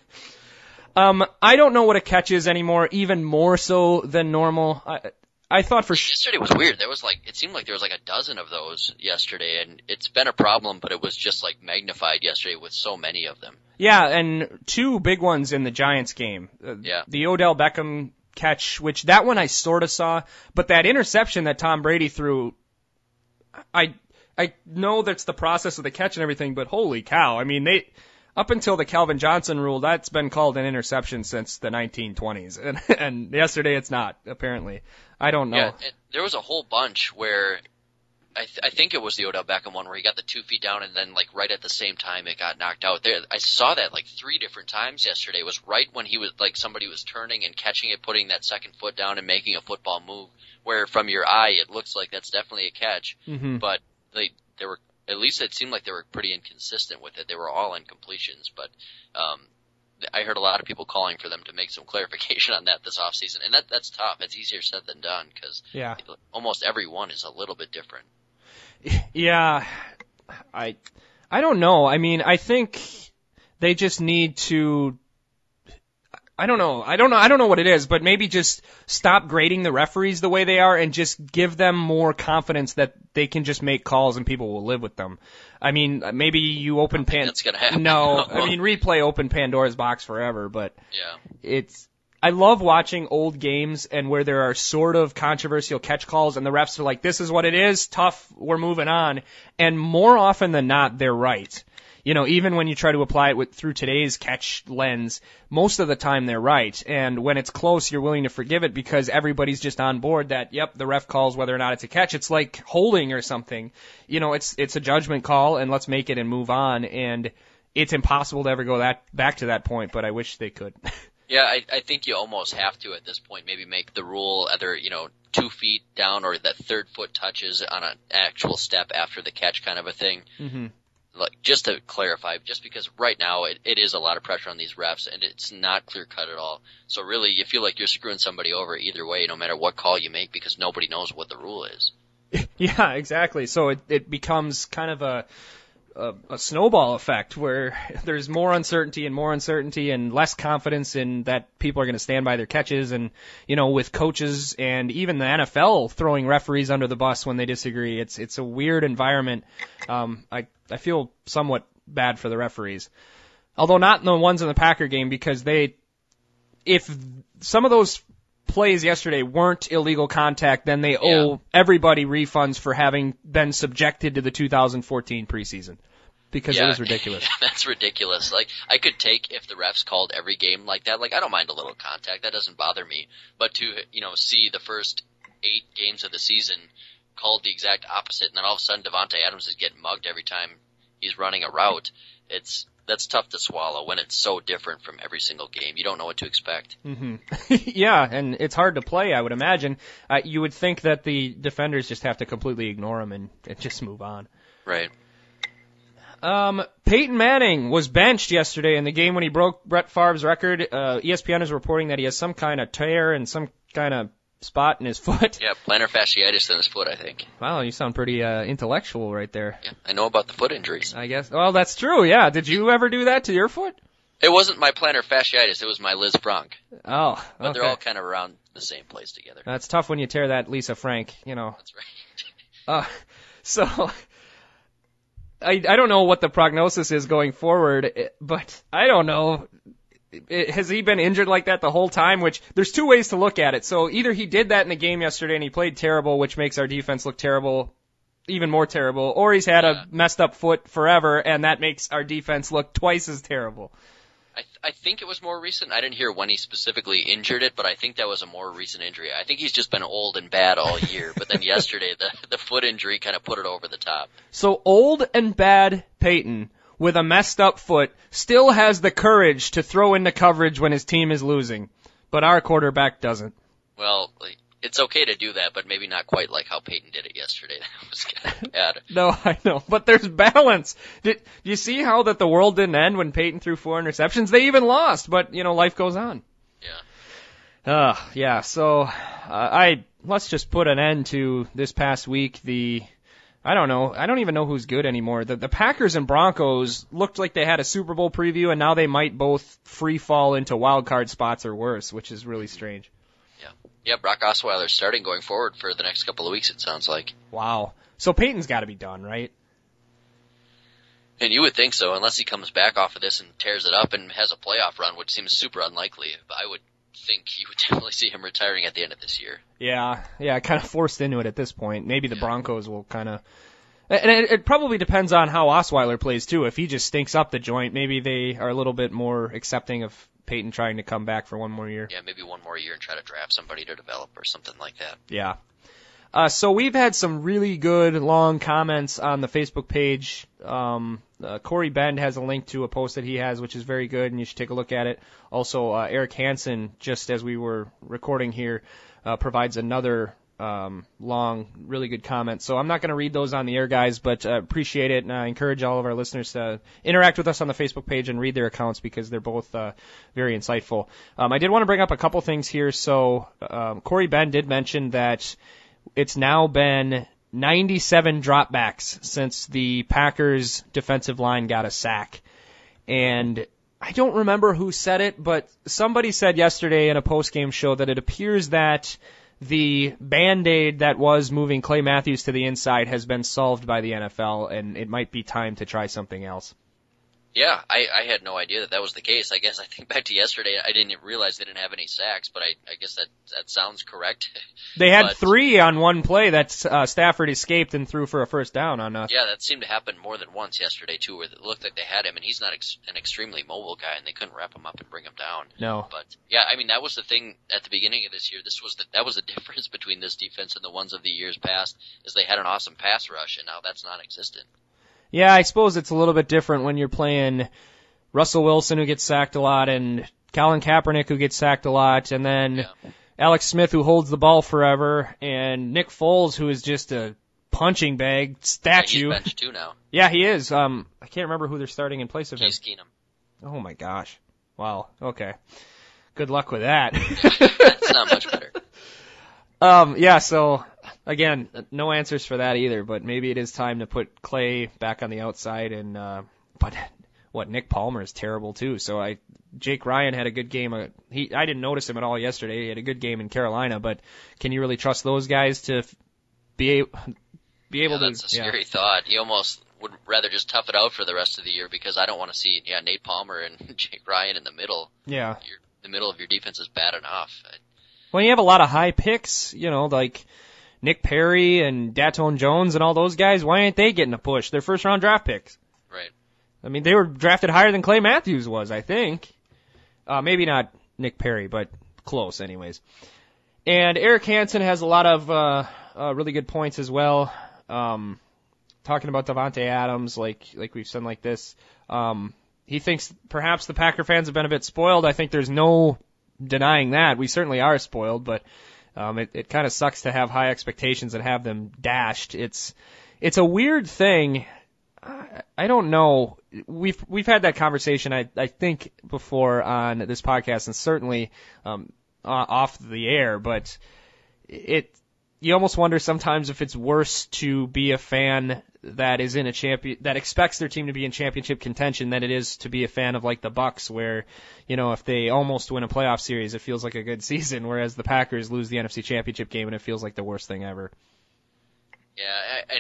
I don't know what a catch is anymore, even more so than normal. I, I thought for sure. Yesterday was weird. There was like, it seemed like there was like a dozen of those yesterday, and it's been a problem, but it was just like magnified yesterday with so many of them. Yeah, and two big ones in the Giants game. Yeah. The Odell Beckham catch, which that one I sort of saw, but that interception that Tom Brady threw, I know that's the process of the catch and everything, but holy cow. I mean, they, up until the Calvin Johnson rule, that's been called an interception since the 1920s. And yesterday it's not, apparently. I don't know. Yeah, there was a whole bunch where I think it was the Odell Beckham one where he got the 2 feet down and then like right at the same time it got knocked out. There, I saw that like three different times yesterday. It was right when he was like somebody was turning and catching it, putting that second foot down and making a football move where from your eye it looks like that's definitely a catch. Mm-hmm. But they were, at least it seemed like they were pretty inconsistent with it. They were all incompletions, but I heard a lot of people calling for them to make some clarification on that this offseason, and that's tough. It's easier said than done because almost every one is a little bit different. Yeah, I don't know. I mean, I think they just need to. I don't know what it is, but maybe just stop grading the referees the way they are and just give them more confidence that they can just make calls and people will live with them. I mean, maybe you open That's gonna happen. No, I mean, replay open Pandora's box forever, but it's, I love watching old games and where there are sort of controversial catch calls and the refs are like, this is what it is, tough, we're moving on. And more often than not, they're right. You know, even when you try to apply it through today's catch lens, most of the time they're right. And when it's close, you're willing to forgive it because everybody's just on board that, yep, the ref calls whether or not it's a catch. It's like holding or something. You know, it's a judgment call, and let's make it and move on. And it's impossible to ever go back to that point, but I wish they could. Yeah, I think you almost have to at this point maybe make the rule either, you know, 2 feet down or that third foot touches on an actual step after the catch kind of a thing. Mm-hmm. Like, just to clarify, just because right now it is a lot of pressure on these refs and it's not clear cut at all. So really you feel like you're screwing somebody over either way, no matter what call you make, because nobody knows what the rule is. Yeah, exactly. So it becomes kind of a snowball effect where there's more uncertainty and less confidence in that people are going to stand by their catches. And, you know, with coaches and even the NFL throwing referees under the bus when they disagree, it's a weird environment. I feel somewhat bad for the referees, although not the ones in the Packer game, because if some of those plays yesterday weren't illegal contact, then they owe everybody refunds for having been subjected to the 2014 preseason, because it was ridiculous. That's ridiculous. Like, I could take if the refs called every game like that. Like, I don't mind a little contact. That doesn't bother me. But to, you know, see the first 8 games of the season called the exact opposite, and then all of a sudden Davante Adams is getting mugged every time he's running a route, that's tough to swallow when it's so different from every single game. You don't know what to expect. Mm-hmm. Yeah, and it's hard to play, I would imagine. You would think that the defenders just have to completely ignore him and just move on. Right. Peyton Manning was benched yesterday in the game when he broke Brett Favre's record. ESPN is reporting that he has some kind of tear and some kind of spot in his foot. Yeah, plantar fasciitis in his foot, I think. Wow, you sound pretty intellectual right there. Yeah, I know about the foot injuries. I guess. Well, that's true, yeah. Did you ever do that to your foot? It wasn't my plantar fasciitis, it was my Liz Frank. Oh, okay. But they're all kind of around the same place together. That's tough when you tear that Lisa Frank, you know. That's right. So, I don't know what the prognosis is going forward, but I don't know. Has he been injured like that the whole time? Which, there's two ways to look at it. So either he did that in the game yesterday and he played terrible, which makes our defense look terrible, even more terrible, or he's had a messed up foot forever and that makes our defense look twice as terrible. I think it was more recent. I didn't hear when he specifically injured it, but I think that was a more recent injury. I think he's just been old and bad all year, but then yesterday the foot injury kind of put it over the top. So old and bad Peyton, with a messed up foot, still has the courage to throw into coverage when his team is losing. But our quarterback doesn't. Well, it's okay to do that, but maybe not quite like how Peyton did it yesterday. That was kind of bad. No, I know. But there's balance. Did you see how that the world didn't end when Peyton threw 4 interceptions? They even lost, but, you know, life goes on. Yeah. Let's just put an end to this past week, I don't know. I don't even know who's good anymore. The Packers and Broncos looked like they had a Super Bowl preview, and now they might both free fall into wild card spots or worse, which is really strange. Yeah. Yeah, Brock Osweiler's starting going forward for the next couple of weeks, it sounds like. Wow. So Peyton's got to be done, right? And you would think so, unless he comes back off of this and tears it up and has a playoff run, which seems super unlikely. I would think you would definitely see him retiring at the end of this year. Yeah, kind of forced into it at this point. Maybe the Broncos will kind of... And it probably depends on how Osweiler plays, too. If he just stinks up the joint, maybe they are a little bit more accepting of Peyton trying to come back for one more year. Yeah, maybe one more year and try to draft somebody to develop or something like that. Yeah. So we've had some really good long comments on the Facebook page. Corey Bend has a link to a post that he has, which is very good, and you should take a look at it. Also, Eric Hansen, just as we were recording here, provides another long, really good comment. So I'm not going to read those on the air, guys, but appreciate it, and I encourage all of our listeners to interact with us on the Facebook page and read their accounts because they're both very insightful. I did want to bring up a couple things here. So Corey Bend did mention that it's now been 97 dropbacks since the Packers defensive line got a sack. And I don't remember who said it, but somebody said yesterday in a post-game show that it appears that the Band-Aid that was moving Clay Matthews to the inside has been solved by the NFL, and it might be time to try something else. Yeah, I had no idea that was the case. I guess I think back to yesterday, I didn't realize they didn't have any sacks, but I guess that sounds correct. They had three on one play that Stafford escaped and threw for a first down on us. Yeah, that seemed to happen more than once yesterday, too, where it looked like they had him, and he's not an extremely mobile guy, and they couldn't wrap him up and bring him down. No. But, yeah, I mean, that was the thing at the beginning of this year. That was the difference between this defense and the ones of the years past, is they had an awesome pass rush, and now that's non-existent. Yeah, I suppose it's a little bit different when you're playing Russell Wilson, who gets sacked a lot, and Colin Kaepernick, who gets sacked a lot, and then Alex Smith, who holds the ball forever, and Nick Foles, who is just a punching bag statue. Yeah, he's benched too now. Yeah, he is. I can't remember who they're starting in place of him. Case Keenum. Oh, my gosh. Wow. Okay. Good luck with that. That's not much better. Yeah, so... Again, no answers for that either, but maybe it is time to put Clay back on the outside. And Nick Palmer is terrible too. So Jake Ryan had a good game. I didn't notice him at all yesterday. He had a good game in Carolina, but can you really trust those guys to be able to? That's a scary thought. You almost would rather just tough it out for the rest of the year because I don't want to see Nate Palmer and Jake Ryan in the middle. Yeah, the middle of your defense is bad enough. Well, you have a lot of high picks, like Nick Perry and Datone Jones and all those guys, why aren't they getting a push? They're first-round draft picks. Right. I mean, they were drafted higher than Clay Matthews was, I think. Maybe not Nick Perry, but close anyways. And Eric Hansen has a lot of really good points as well. Talking about Davante Adams, like we've said like this. He thinks perhaps the Packer fans have been a bit spoiled. I think there's no denying that. We certainly are spoiled, but... It kind of sucks to have high expectations and have them dashed. It's a weird thing. I don't know. We've had that conversation, I think, before on this podcast and certainly off the air. But you almost wonder sometimes if it's worse to be a fan that is in a champion that expects their team to be in championship contention than it is to be a fan of like the Bucs, where if they almost win a playoff series, it feels like a good season, whereas the Packers lose the NFC Championship game and it feels like the worst thing ever. Yeah,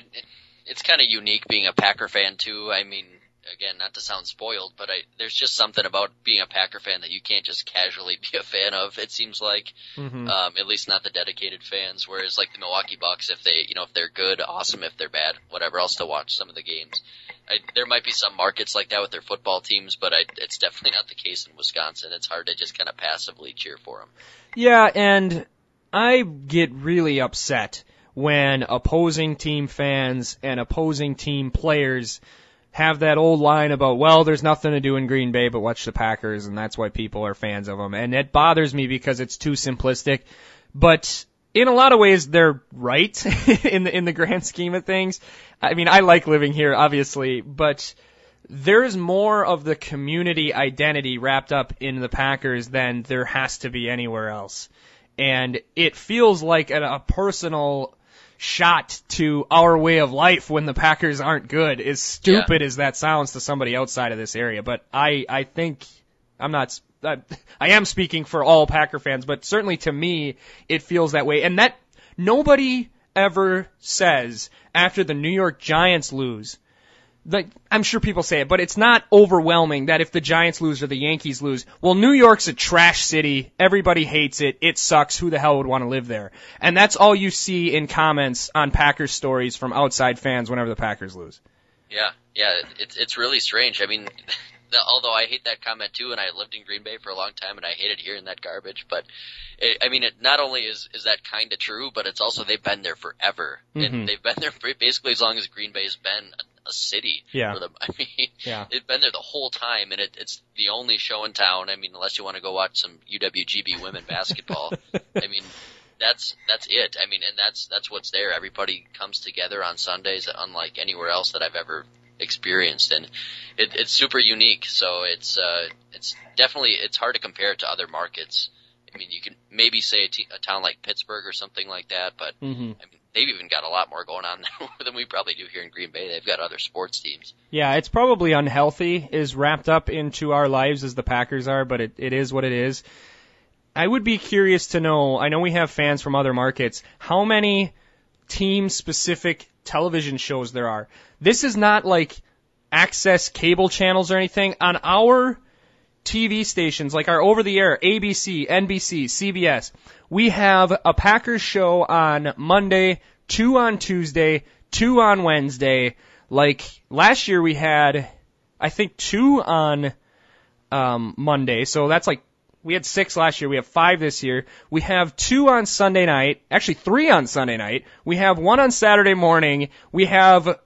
it's kind of unique being a Packer fan too. I mean, again, not to sound spoiled, but there's just something about being a Packer fan that you can't just casually be a fan of, it seems like. Mm-hmm. At least not the dedicated fans, whereas like the Milwaukee Bucks, if they, if they're good, awesome, if they're bad, whatever else to watch some of the games. There might be some markets like that with their football teams, but it's definitely not the case in Wisconsin. It's hard to just kind of passively cheer for them. Yeah, and I get really upset when opposing team fans and opposing team players have that old line about, well, there's nothing to do in Green Bay but watch the Packers, and that's why people are fans of them. And it bothers me because it's too simplistic. But in a lot of ways, they're right in the grand scheme of things. I mean, I like living here, obviously, but there's more of the community identity wrapped up in the Packers than there has to be anywhere else. And it feels like a personal shot to our way of life when the Packers aren't good, as stupid as that sounds to somebody outside of this area. But I think I'm not, I am speaking for all Packer fans, but certainly to me, it feels that way. And that nobody ever says after the New York Giants lose, like, I'm sure people say it, but it's not overwhelming that if the Giants lose or the Yankees lose, well, New York's a trash city. Everybody hates it. It sucks. Who the hell would want to live there? And that's all you see in comments on Packers stories from outside fans whenever the Packers lose. Yeah. It's really strange. I mean, although I hate that comment too, and I lived in Green Bay for a long time, and I hated hearing that garbage. But it not only is that kind of true, but it's also they've been there forever, and they've been there basically as long as Green Bay's been a city. Yeah. For them. I mean, they've been there the whole time, and it's the only show in town. I mean, unless you want to go watch some UWGB women basketball, I mean. That's it. I mean, and that's what's there. Everybody comes together on Sundays, unlike anywhere else that I've ever experienced, and it's super unique. So it's definitely, it's hard to compare it to other markets. I mean, you can maybe say a town like Pittsburgh or something like that, but I mean, they've even got a lot more going on than we probably do here in Green Bay. They've got other sports teams. Yeah, it's probably unhealthy, is wrapped up into our lives as the Packers are, but it is what it is. I would be curious to know, I know we have fans from other markets, how many team-specific television shows there are. This is not like access cable channels or anything. On our TV stations, like our over-the-air, ABC, NBC, CBS, we have a Packers show on Monday, two on Tuesday, two on Wednesday. Like last year we had, I think, two on Monday, so that's like, we had 6 last year. We have 5 this year. We have 2 on Sunday night. Actually, 3 on Sunday night. We have 1 on Saturday morning. We have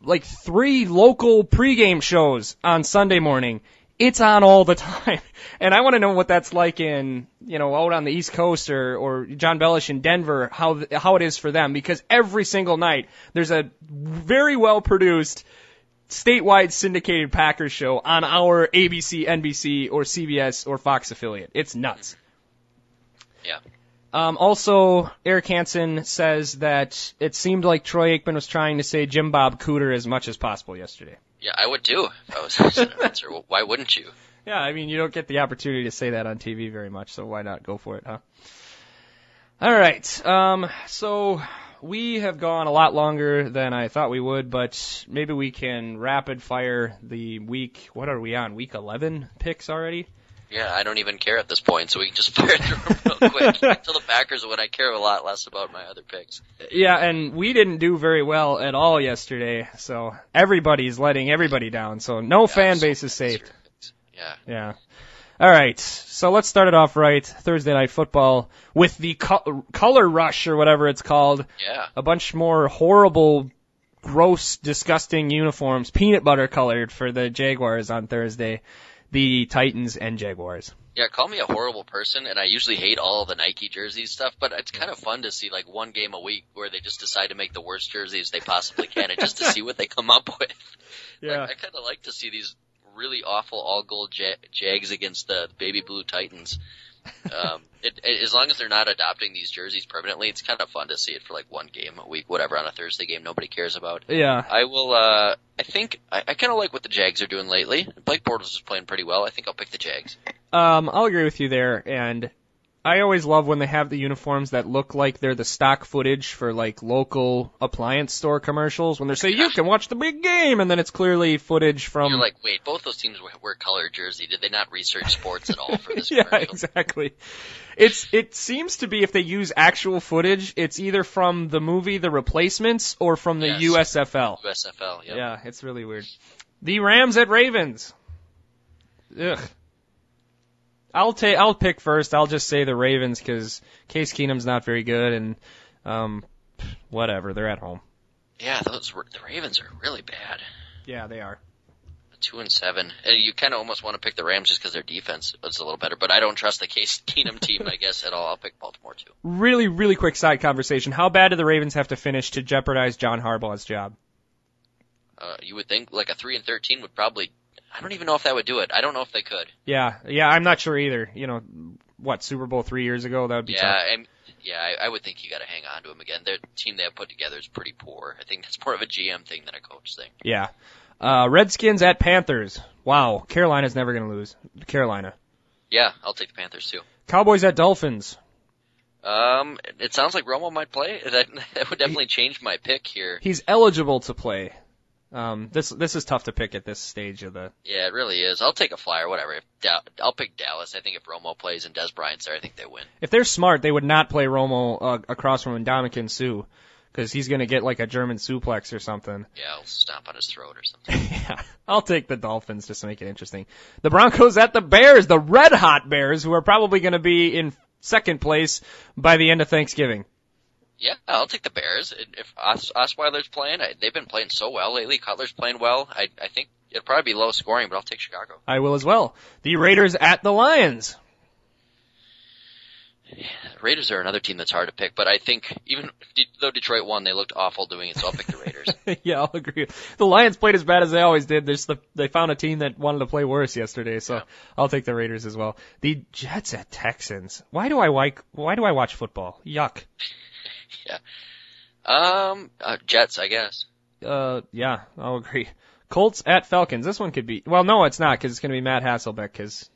like 3 local pregame shows on Sunday morning. It's on all the time. And I want to know what that's like in, out on the East Coast or John Bellish in Denver, how it is for them. Because every single night, there's a very well-produced statewide syndicated Packers show on our ABC, NBC, or CBS, or Fox affiliate. It's nuts. Yeah. Also, Eric Hansen says that it seemed like Troy Aikman was trying to say Jim Bob Cooter as much as possible yesterday. Yeah, I would too. If I was an answer. Well, why wouldn't you? Yeah, I mean, you don't get the opportunity to say that on TV very much, so why not go for it, huh? All right. So we have gone a lot longer than I thought we would, but maybe we can rapid fire the week. What are we on? Week 11 picks already? Yeah, I don't even care at this point, so we can just fire through them real quick. Until the Packers win, I care a lot less about my other picks. Yeah, and we didn't do very well at all yesterday, so everybody's letting everybody down, so no fan base is safe. Yeah. All right, so let's start it off right. Thursday Night Football with the color rush or whatever it's called. Yeah. A bunch more horrible, gross, disgusting uniforms, peanut butter colored for the Jaguars on Thursday, the Titans and Jaguars. Yeah, call me a horrible person, and I usually hate all the Nike jersey stuff, but it's kind of fun to see like one game a week where they just decide to make the worst jerseys they possibly can and just to see what they come up with. Yeah. Like, I kind of like to see these really awful all-gold Jags against the baby blue Titans. As long as they're not adopting these jerseys permanently, it's kind of fun to see it for like one game a week, whatever, on a Thursday game nobody cares about. Yeah. I will, I think I kind of like what the Jags are doing lately. Blake Bortles is playing pretty well. I think I'll pick the Jags. I'll agree with you there, and I always love when they have the uniforms that look like they're the stock footage for like local appliance store commercials when they say you can watch the big game and then it's clearly footage from. You're like, wait, both those teams wear color jersey. Did they not research sports at all for this commercial? Yeah, exactly. It seems to be if they use actual footage, it's either from the movie The Replacements or from the USFL. USFL, yeah. Yeah, it's really weird. The Rams at Ravens. Ugh. I'll pick first. I'll just say the Ravens because Case Keenum's not very good and whatever. They're at home. Yeah, the Ravens are really bad. Yeah, they are. 2-7. And you kind of almost want to pick the Rams just because their defense is a little better. But I don't trust the Case Keenum team, I guess, at all. I'll pick Baltimore too. Really, really quick side conversation. How bad do the Ravens have to finish to jeopardize John Harbaugh's job? You would think like a 3-13 would probably. I don't even know if that would do it. I don't know if they could. Yeah, I'm not sure either. Super Bowl 3 years ago? That would be tough. I would think you got to hang on to him again. Their team they have put together is pretty poor. I think that's more of a GM thing than a coach thing. Yeah. Redskins at Panthers. Wow, Carolina's never going to lose. Carolina. Yeah, I'll take the Panthers too. Cowboys at Dolphins. It sounds like Romo might play. That would definitely change my pick here. He's eligible to play. This is tough to pick at this stage of the... Yeah, it really is. I'll take a flyer, whatever. I'll pick Dallas. I think if Romo plays and Dez Bryant's there, I think they win. If they're smart, they would not play Romo across from Ndamukong Suh, because he's going to get like a German suplex or something. Yeah, he'll stomp on his throat or something. Yeah, I'll take the Dolphins just to make it interesting. The Broncos at the Bears, the red-hot Bears, who are probably going to be in second place by the end of Thanksgiving. Yeah, I'll take the Bears. If Osweiler's playing, they've been playing so well lately. Cutler's playing well. I think it'll probably be low scoring, but I'll take Chicago. I will as well. The Raiders at the Lions. Yeah, Raiders are another team that's hard to pick, but I think even though Detroit won, they looked awful doing it, so I'll pick the Raiders. Yeah, I'll agree. The Lions played as bad as they always did. They found a team that wanted to play worse yesterday, so yeah. I'll take the Raiders as well. The Jets at Texans. Why do I watch football? Yuck. Yeah. Jets, I guess. Yeah, I'll agree. Colts at Falcons. This one could be, well, no, it's not, because it's going to be Matt Hasselbeck, because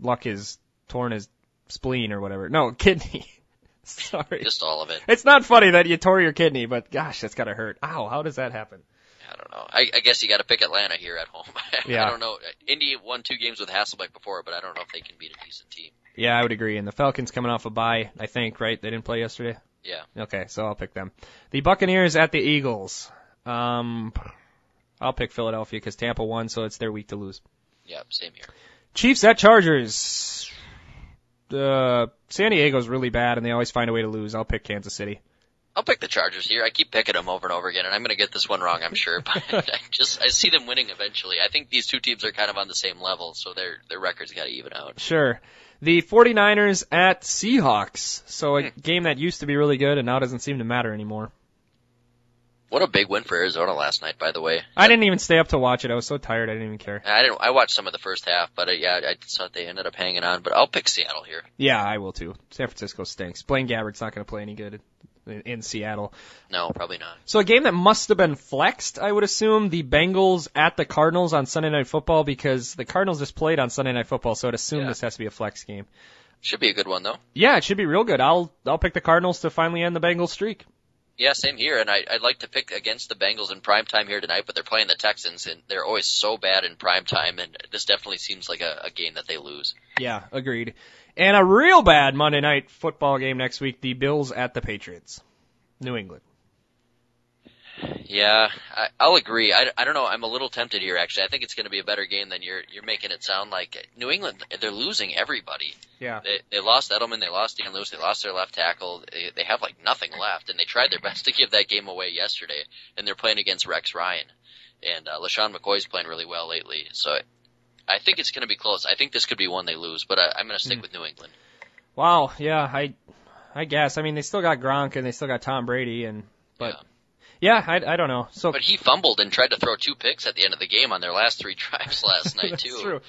Luck is torn his spleen or whatever. No, kidney. Sorry. Just all of it. It's not funny that you tore your kidney, but gosh, that's got to hurt. Ow, how does that happen? I don't know. I guess you got to pick Atlanta here at home. Yeah. I don't know. Indy won 2 games with Hasselbeck before, but I don't know if they can beat a decent team. Yeah, I would agree. And the Falcons coming off a bye, I think, right? They didn't play yesterday? Yeah. Okay, so I'll pick them. The Buccaneers at the Eagles. I'll pick Philadelphia because Tampa won, so it's their week to lose. Yeah, same here. Chiefs at Chargers. San Diego's really bad, and they always find a way to lose. I'll pick Kansas City. I'll pick the Chargers here. I keep picking them over and over again, and I'm going to get this one wrong, I'm sure. But I see them winning eventually. I think these two teams are kind of on the same level, so their record's got to even out. Sure. The 49ers at Seahawks. So a game that used to be really good and now doesn't seem to matter anymore. What a big win for Arizona last night, by the way. I didn't even stay up to watch it. I was so tired, I didn't even care. I watched some of the first half, but yeah, I thought they ended up hanging on. But I'll pick Seattle here. Yeah, I will too. San Francisco stinks. Blaine Gabbard's not going to play any good in Seattle. No, probably not. So a game that must have been flexed, I would assume, the Bengals at the Cardinals on Sunday Night Football, because the Cardinals just played on Sunday Night Football, so I'd assume this has to be a flex game. Should be a good one, though. Yeah, it should be real good. I'll pick the Cardinals to finally end the Bengals streak. Yeah, same here, and I'd like to pick against the Bengals in primetime here tonight, but they're playing the Texans, and they're always so bad in primetime, and this definitely seems like a game that they lose. Yeah, agreed. And a real bad Monday Night Football game next week, the Bills at the Patriots. New England. Yeah, I'll agree. I don't know. I'm a little tempted here, actually. I think it's going to be a better game than you're making it sound like. New England, they're losing everybody. Yeah. They lost Edelman. They lost Dan Lewis. They lost their left tackle. They have, like, nothing left, and they tried their best to give that game away yesterday, and they're playing against Rex Ryan. And LaShawn McCoy's playing really well lately, so I think it's going to be close. I think this could be one they lose, but I'm going to stick with New England. Wow, yeah, I guess. I mean, they still got Gronk and they still got Tom Brady, and I don't know. So, but he fumbled and tried to throw 2 picks at the end of the game on their last 3 drives last night too. That's true.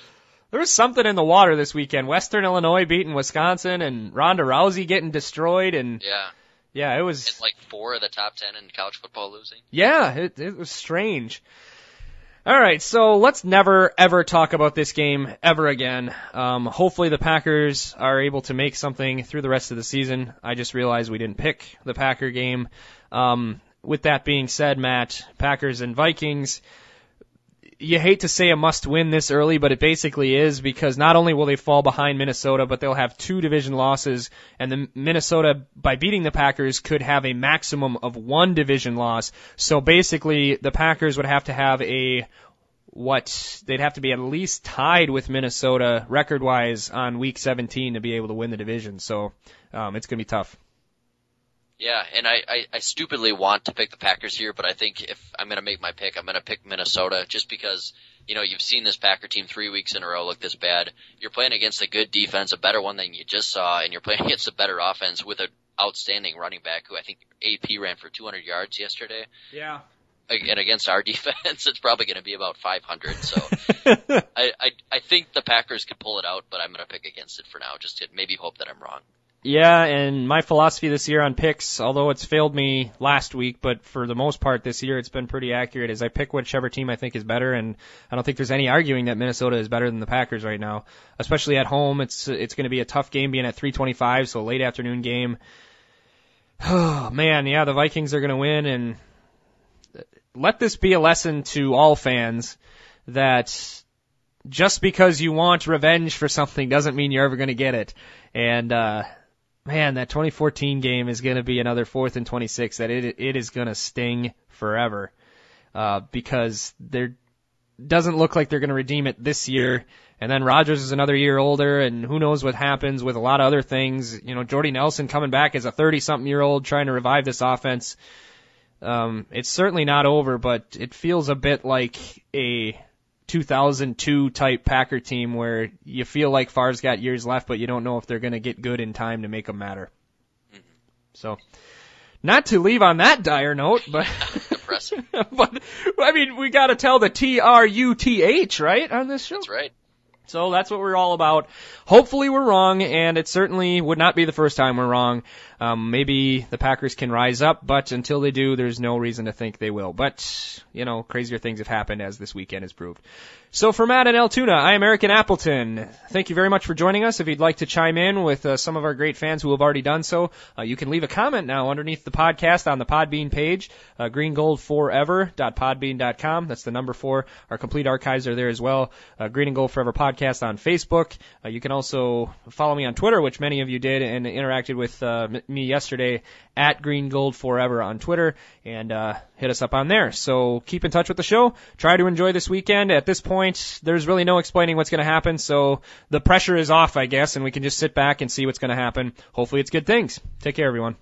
There was something in the water this weekend. Western Illinois beating Wisconsin, and Ronda Rousey getting destroyed, and yeah, it was. It's like 4 of the top 10 in college football losing. Yeah, it was strange. All right, so let's never, ever talk about this game ever again. Hopefully the Packers are able to make something through the rest of the season. I just realized we didn't pick the Packer game. With that being said, Matt, Packers and Vikings, you hate to say a must-win this early, but it basically is, because not only will they fall behind Minnesota, but they'll have 2 division losses, and the Minnesota, by beating the Packers, could have a maximum of 1 division loss. So basically, the Packers would have to have they'd have to be at least tied with Minnesota record-wise on Week 17 to be able to win the division. So it's going to be tough. Yeah, and I stupidly want to pick the Packers here, but I think if I'm going to make my pick, I'm going to pick Minnesota, just because, you know, you've seen this Packer team 3 weeks in a row look this bad. You're playing against a good defense, a better one than you just saw, and you're playing against a better offense with an outstanding running back who I think AP ran for 200 yards yesterday. Yeah. And against our defense, it's probably going to be about 500. So I think the Packers could pull it out, but I'm going to pick against it for now, just to maybe hope that I'm wrong. Yeah, and my philosophy this year on picks, although it's failed me last week, but for the most part this year it's been pretty accurate, is I pick whichever team I think is better, and I don't think there's any arguing that Minnesota is better than the Packers right now, especially at home. It's going to be a tough game being at 3:25, so late afternoon game. Oh, man, yeah, the Vikings are going to win, and let this be a lesson to all fans that just because you want revenge for something doesn't mean you're ever going to get it. And, man, that 2014 game is going to be another 4th and 26 that it is going to sting forever, because there doesn't look like they're going to redeem it this year. And then Rodgers is another year older, and who knows what happens with a lot of other things. You know, Jordy Nelson coming back as a 30-something-year-old trying to revive this offense. It's certainly not over, but it feels a bit like a 2002 type Packer team where you feel like Favre's got years left, but you don't know if they're going to get good in time to make them matter. Mm-hmm. So, not to leave on that dire note, but depressing. But I mean, we got to tell the truth, right, on this show. That's right. So that's what we're all about. Hopefully we're wrong, and it certainly would not be the first time we're wrong. Maybe the Packers can rise up, but until they do, there's no reason to think they will. But, you know, crazier things have happened, as this weekend has proved. So for Matt and Altoona, I am Eric in Appleton. Thank you very much for joining us. If you'd like to chime in with some of our great fans who have already done so, you can leave a comment now underneath the podcast on the Podbean page, greengoldforever.podbean.com. That's the number 4. Our complete archives are there as well. Green and Gold Forever Podcast on Facebook. You can also follow me on Twitter, which many of you did and interacted with me yesterday, at Green Gold Forever on Twitter, and hit us up on there. So keep in touch with the show. Try to enjoy this weekend. At this point, there's really no explaining what's going to happen, so the pressure is off, I guess, and we can just sit back and see what's going to happen. Hopefully it's good things. Take care, everyone.